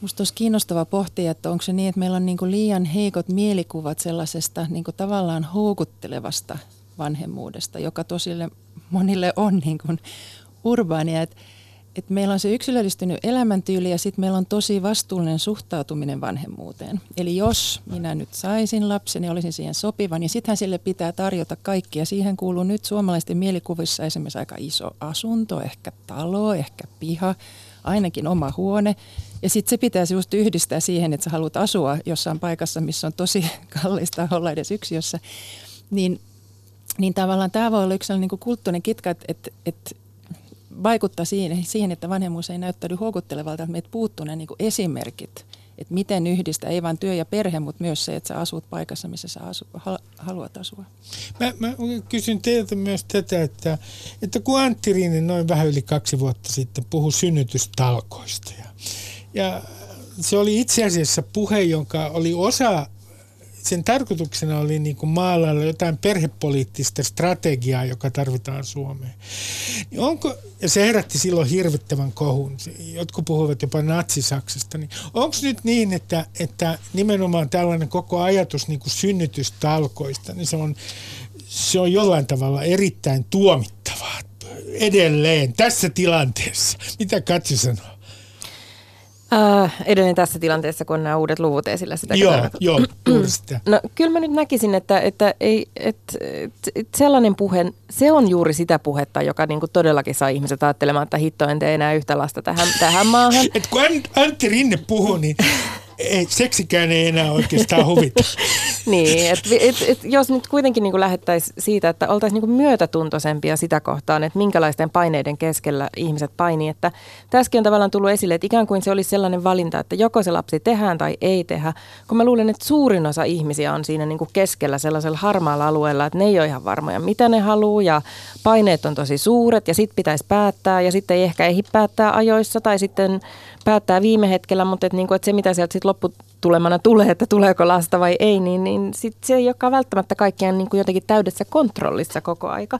musta olisi kiinnostava pohtia, että onko se niin, että meillä on niinku liian heikot mielikuvat sellaisesta niinku tavallaan houkuttelevasta vanhemmuudesta, joka tosille monille on niinku urbaania. Et meillä on se yksilöllistynyt elämäntyyli ja sitten meillä on tosi vastuullinen suhtautuminen vanhemmuuteen. Eli jos minä nyt saisin lapsen ja olisin siihen sopivan, niin sittenhän sille pitää tarjota kaikkia. Siihen kuuluu nyt suomalaisten mielikuvissa esimerkiksi aika iso asunto, ehkä talo, ehkä piha, ainakin oma huone. Ja sitten se pitäisi just yhdistää siihen, että sä haluat asua jossain paikassa, missä on tosi kallista olla edes yksiössä. Niin tavallaan tämä voi olla yksi sellainen niin kuin kulttuurinen kitka, että vaikuttaa siihen, että vanhemmuus ei näyttäydy houkuttelevalta, että meiltä puuttuu nämä niin kuin esimerkit, että miten yhdistää, ei vain työ ja perhe, mutta myös se, että sä asut paikassa, missä sä haluat asua. Mä kysyn teiltä myös tätä, että kun Antti Rinne noin vähän yli 2 vuotta sitten puhui synnytystalkoista ja se oli itse asiassa puhe, jonka oli osa, sen tarkoituksena oli niin kuin maalailla jotain perhepoliittista strategiaa, joka tarvitaan Suomeen. Niin ja se herätti silloin hirvittävän kohun. Jotkut puhuivat jopa natsi-Saksasta. Niin onko nyt niin, että nimenomaan tällainen koko ajatus niin kuin synnytystalkoista, niin se on jollain tavalla erittäin tuomittavaa edelleen tässä tilanteessa? Mitä Katju sanoo? Edelleen tässä tilanteessa, kun on nämä uudet luvut esillä. Joo, kyllä. No, kyllä mä nyt näkisin, että sellainen puhe, se on juuri sitä puhetta, joka niinku todellakin saa ihmiset ajattelemaan, että hitto, en tee enää yhtä lasta tähän maahan. Et kun Antti Rinne puhuu, niin seksikään ei enää oikeastaan huvita. Niin, jos nyt kuitenkin niinku lähettäisiin siitä, että oltaisiin niinku myötätuntoisempia sitä kohtaan, että minkälaisten paineiden keskellä ihmiset painii. Että tässäkin on tavallaan tullut esille, että ikään kuin se olisi sellainen valinta, että joko se lapsi tehdään tai ei tehdä. Kun mä luulen, että suurin osa ihmisiä on siinä niinku keskellä sellaisella harmaalla alueella, että ne ei ole ihan varmoja, mitä ne haluaa ja paineet on tosi suuret ja sitten pitäisi päättää ja sitten ei ehkä ehdi päättää ajoissa tai sitten päättää viime hetkellä, mutta että se mitä sieltä sitten lopputulemana tulee, että tuleeko lasta vai ei, niin sit se ei olekaan välttämättä kaikkiaan niin kuin jotenkin täydessä kontrollissa koko aika.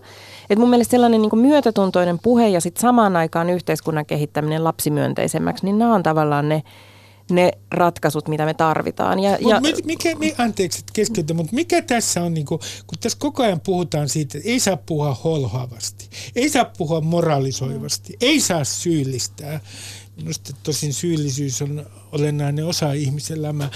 Et mun mielestä sellainen niin kuin myötätuntoinen puhe ja sitten samaan aikaan yhteiskunnan kehittäminen lapsimyönteisemmäksi, niin nämä on tavallaan ne, ne ratkaisut, mitä me tarvitaan. Mikä tässä on, niin kun tässä koko ajan puhutaan siitä, että ei saa puhua holhoavasti, ei saa puhua moralisoivasti, ei saa syyllistää. Minusta tosin syyllisyys on olennainen osa ihmisen elämää.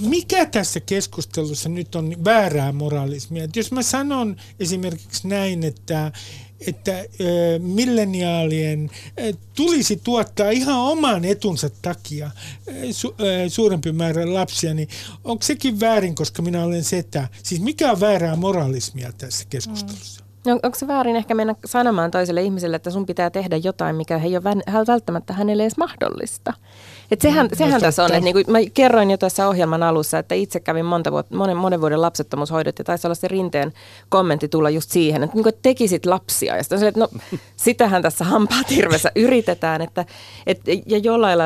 Mikä tässä keskustelussa nyt on väärää moralismia? Et jos mä sanon esimerkiksi näin, että milleniaalien tulisi tuottaa ihan oman etunsa takia suurempi määrä lapsia, niin onko sekin väärin, koska minä olen setä? Siis mikä on väärää moralismia tässä keskustelussa? No, onko se väärin ehkä mennä sanomaan toiselle ihmiselle, että sun pitää tehdä jotain, mikä ei ole välttämättä hänelle edes mahdollista? Et sehän tässä on. Että niin kuin mä kerroin jo tässä ohjelman alussa, että itse kävin monen vuoden lapsettomuushoidot ja taisi olla se Rinteen kommentti tulla just siihen, että niin tekisit lapsia. Ja sitten on se, että no sitähän tässä hampaatirvessä yritetään.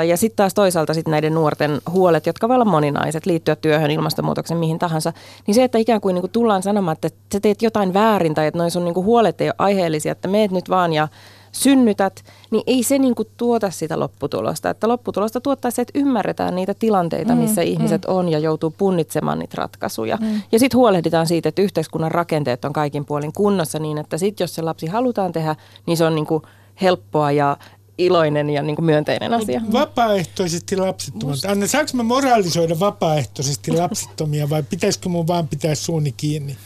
Ja sitten taas toisaalta sit näiden nuorten huolet, jotka voi olla moninaiset, liittyä työhön, ilmastonmuutoksen, mihin tahansa. Niin se, että ikään kuin niin kuin tullaan sanomaan, että sä teet jotain väärin tai että noin sun niin kuin huolet ei ole aiheellisia, että meet nyt vaan ja synnytät, niin ei se niinku tuota sitä lopputulosta. Että lopputulosta tuottaa se, että ymmärretään niitä tilanteita, missä ihmiset on ja joutuu punnitsemaan niitä ratkaisuja. Ja sitten huolehditaan siitä, että yhteiskunnan rakenteet on kaikin puolin kunnossa niin, että sitten jos se lapsi halutaan tehdä, niin se on niinku helppoa ja iloinen ja niin kuin myönteinen asia. Vapaaehtoisesti lapsettomat. Anna, saanko mä moralisoida vapaaehtoisesti lapsettomia vai pitäisikö mun vaan pitää suuni kiinni?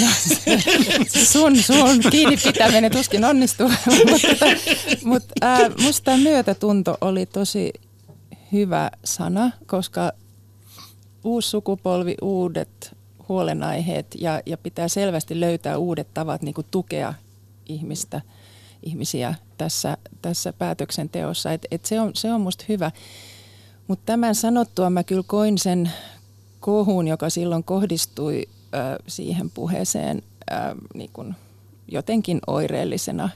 No, sun kiinni pitäminen tuskin onnistuu, mutta musta myötätunto oli tosi hyvä sana, koska uusi sukupolvi, uudet huolenaiheet ja pitää selvästi löytää uudet tavat niin kuin tukea ihmisiä tässä päätöksenteossa. Et se on musta hyvä, mutta tämän sanottua mä kyllä koin sen kohun, joka silloin kohdistui siihen puheeseen niin kuin jotenkin oireellisena.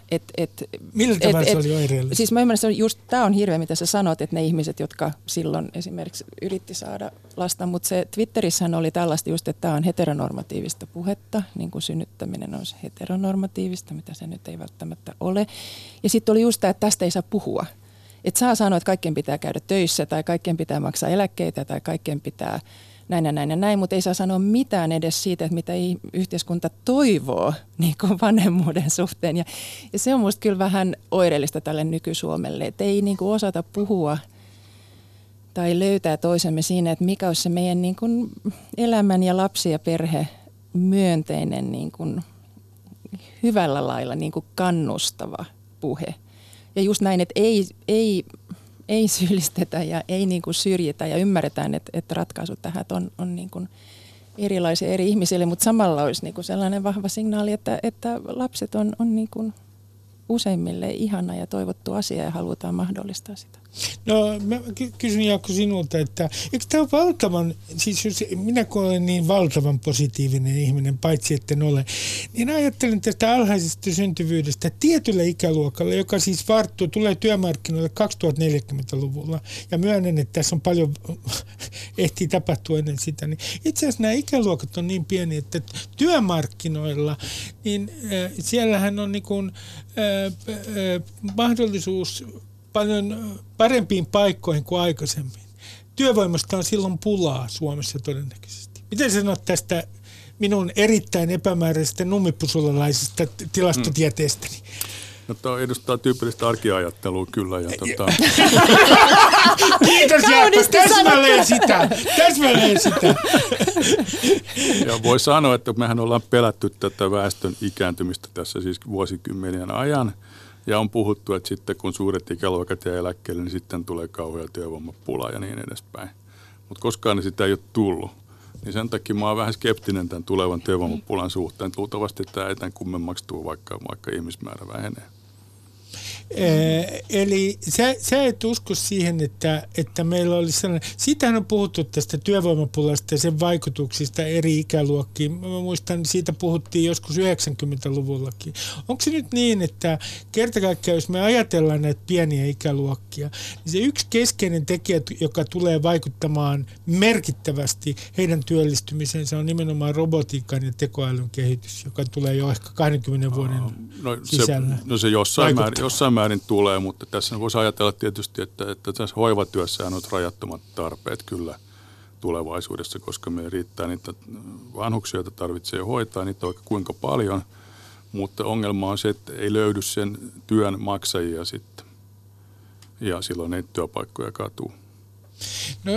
Millä tavalla se oli oireellinen? Siis mä ymmärrän, että just tämä on hirveä, mitä sä sanot, että ne ihmiset, jotka silloin esimerkiksi yritti saada lasta, mutta se Twitterissähän oli tällaista just, että tämä on heteronormatiivista puhetta, niin kuin synnyttäminen on heteronormatiivista, mitä se nyt ei välttämättä ole. Ja sitten oli just tämä, että tästä ei saa puhua. Että saa sanoa, että kaikkien pitää käydä töissä tai kaikkien pitää maksaa eläkkeitä tai kaikkien pitää näin, mutta ei saa sanoa mitään edes siitä, että mitä yhteiskunta toivoo niin kuin vanhemmuuden suhteen. Ja se on musta kyllä vähän oireellista tälle nyky-Suomelle, että ei niin kuin osata puhua tai löytää toisemme siinä, että mikä olisi se meidän niin kuin elämän ja lapsi ja perhe myönteinen, niin kuin hyvällä lailla niin kuin kannustava puhe. Ja just näin, että ei syyllistetä ja ei niin kuin syrjitä ja ymmärretään, että ratkaisut tähän on niin kuin erilaisia eri ihmisille, mutta samalla olisi niin kuin sellainen vahva signaali, että lapset on niin kuin useimmille ihana ja toivottu asia ja halutaan mahdollistaa sitä. No mä kysyn Jaakko sinulta, että eikö tämä ole valtavan, siis jos minä kun olen niin valtavan positiivinen ihminen, paitsi etten ole, niin ajattelen tästä alhaisesta syntyvyydestä tietyllä ikäluokalla, joka siis tulee työmarkkinoille 2040-luvulla ja myönnän, että tässä on paljon, ehtii tapahtua ennen sitä, niin itse asiassa nämä ikäluokat on niin pieni, että työmarkkinoilla, niin siellähän on niin kuin mahdollisuus paljon parempiin paikkoihin kuin aikaisemmin. Työvoimasta on silloin pulaa Suomessa todennäköisesti. Miten sanot tästä minun erittäin epämääräisestä nummipusulalaisesta tilastotieteestäni? No, tämä edustaa tyypillistä arkiajattelua kyllä. Ja Kiitos Jaakko, täsmälleen sitä. Ja voi sanoa, että mehän ollaan pelätty tätä väestön ikääntymistä tässä siis vuosikymmenien ajan. Ja on puhuttu, että sitten kun suuret ikäluokat jää eläkkeelle, niin sitten tulee kauhea työvoimapula ja niin edespäin. Mutta koskaan sitä ei ole tullut. Niin sen takia mä oon vähän skeptinen tämän tulevan työvoimapulan suhteen. Luultavasti tämä ei tämän kummemmaksi tule, vaikka ihmismäärä vähenee. Eli sä et usko siihen, että meillä olisi sellainen. Siitähän on puhuttu tästä työvoimapulasta ja sen vaikutuksista eri ikäluokkiin. Mä muistan, siitä puhuttiin joskus 90-luvullakin. Onko se nyt niin, että kerta kaikkiaan, jos me ajatellaan näitä pieniä ikäluokkia, niin se yksi keskeinen tekijä, joka tulee vaikuttamaan merkittävästi heidän työllistymisensä, on nimenomaan robotiikan ja tekoälyn kehitys, joka tulee jo ehkä 20 vuoden sisällä. No se jossain määrin määrin tulee, mutta tässä voisi ajatella tietysti, että tässä hoivatyössähän on rajattomat tarpeet kyllä tulevaisuudessa, koska me riittää niitä vanhuksia, joita tarvitsee hoitaa, niitä oikein kuinka paljon, mutta ongelma on se, että ei löydy sen työn maksajia sitten ja silloin ei työpaikkoja katuu. No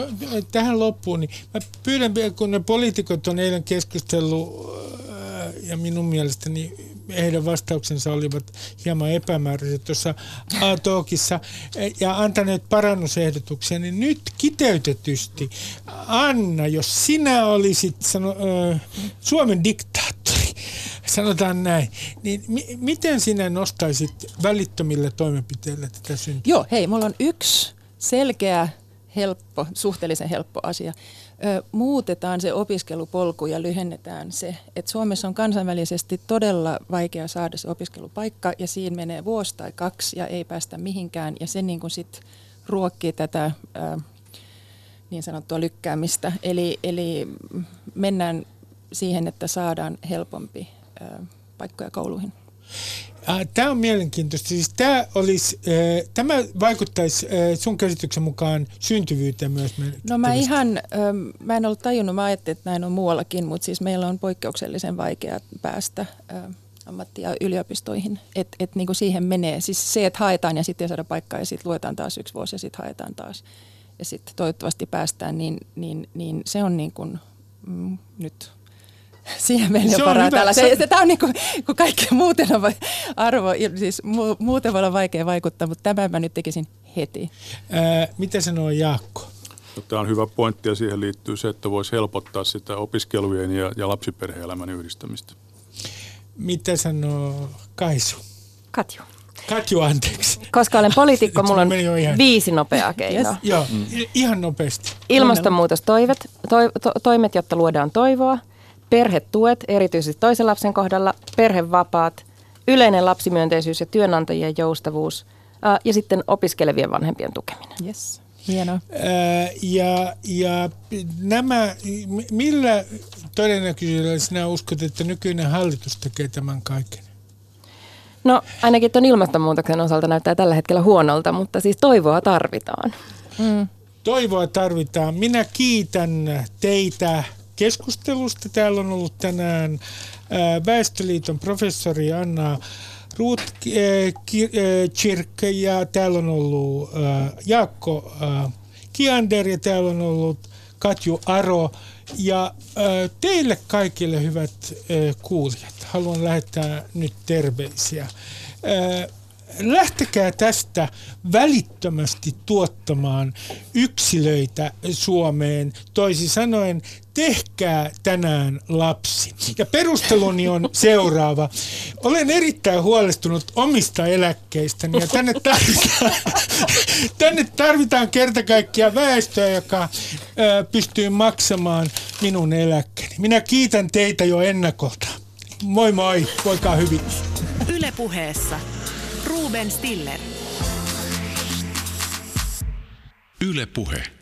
tähän loppuun, niin mä pyydän, kun ne poliitikot on eilen keskustellut ja minun mielestäni heidän vastauksensa olivat hieman epämääräiset tuossa A-talkissa ja antaneet parannusehdotuksia, niin nyt kiteytetysti, Anna, jos sinä olisit Suomen diktaattori, sanotaan näin, niin miten sinä nostaisit välittömillä toimenpiteillä tätä syntyä? Joo, hei, mulla on yksi selkeä, helppo, suhteellisen helppo asia. Muutetaan se opiskelupolku ja lyhennetään se. Et Suomessa on kansainvälisesti todella vaikea saada se opiskelupaikka ja siinä menee vuosi tai kaksi ja ei päästä mihinkään. Ja se niin kuin sit ruokkii tätä niin sanottua lykkäämistä. Eli mennään siihen, että saadaan helpompi paikkoja kouluihin. Tämä on mielenkiintoista. Siis tämä vaikuttaisi sun käsityksen mukaan syntyvyyteen myös. No mä en ollut tajunnut, mä ajattelin, että näin on muuallakin, mutta siis meillä on poikkeuksellisen vaikea päästä ammatti- ja yliopistoihin. Et niin kuin siihen menee. Siis se, että haetaan ja sitten ei saada paikkaa ja sitten luetaan taas yksi vuosi ja sitten haetaan taas. Ja sitten toivottavasti päästään, niin se on niin kuin nyt... Siihen meillä on paraa tällaista. Tämä on niin kuin kaikki muuten on muuten voi olla vaikea vaikuttaa, mutta tämän mä nyt tekisin heti. Mitä sanoo Jaakko? Tämä on hyvä pointti ja siihen liittyy se, että voisi helpottaa sitä opiskelujen ja lapsiperhe-elämän yhdistämistä. Mitä sanoo Kaisu? Katju, anteeksi. Koska olen poliitikko, mulla on 5 nopeaa keinoa. Joo, ihan nopeasti. Ilmastonmuutostoimet, jotta luodaan toivoa. Perhetuet, erityisesti toisen lapsen kohdalla, perhevapaat, yleinen lapsimyönteisyys ja työnantajien joustavuus ja sitten opiskelevien vanhempien tukeminen. Yes. Hienoa. Ja nämä, millä todennäköisyydellä sinä uskot, että nykyinen hallitus tekee tämän kaiken? No ainakin tuon ilmastonmuutoksen osalta näyttää tällä hetkellä huonolta, mutta siis toivoa tarvitaan. Mm. Toivoa tarvitaan. Minä kiitän teitä keskustelusta. Täällä on ollut tänään Väestöliiton professori Anna Rotkirch ja täällä on ollut Jaakko Kiander ja täällä on ollut Katju Aro. Ja teille kaikille hyvät kuulijat, haluan lähettää nyt terveisiä. Lähtekää tästä välittömästi tuottamaan yksilöitä Suomeen. Toisin sanoen, tehkää tänään lapsi. Ja perusteluni on seuraava. Olen erittäin huolestunut omista eläkkeistäni ja tänne tarvitaan kerta kaikkiaan väestöä, joka pystyy maksamaan minun eläkkeeni. Minä kiitän teitä jo ennakolta. Moi moi, voikaa hyvin. Yle puheessa. Ruben Stiller. Yle puhe.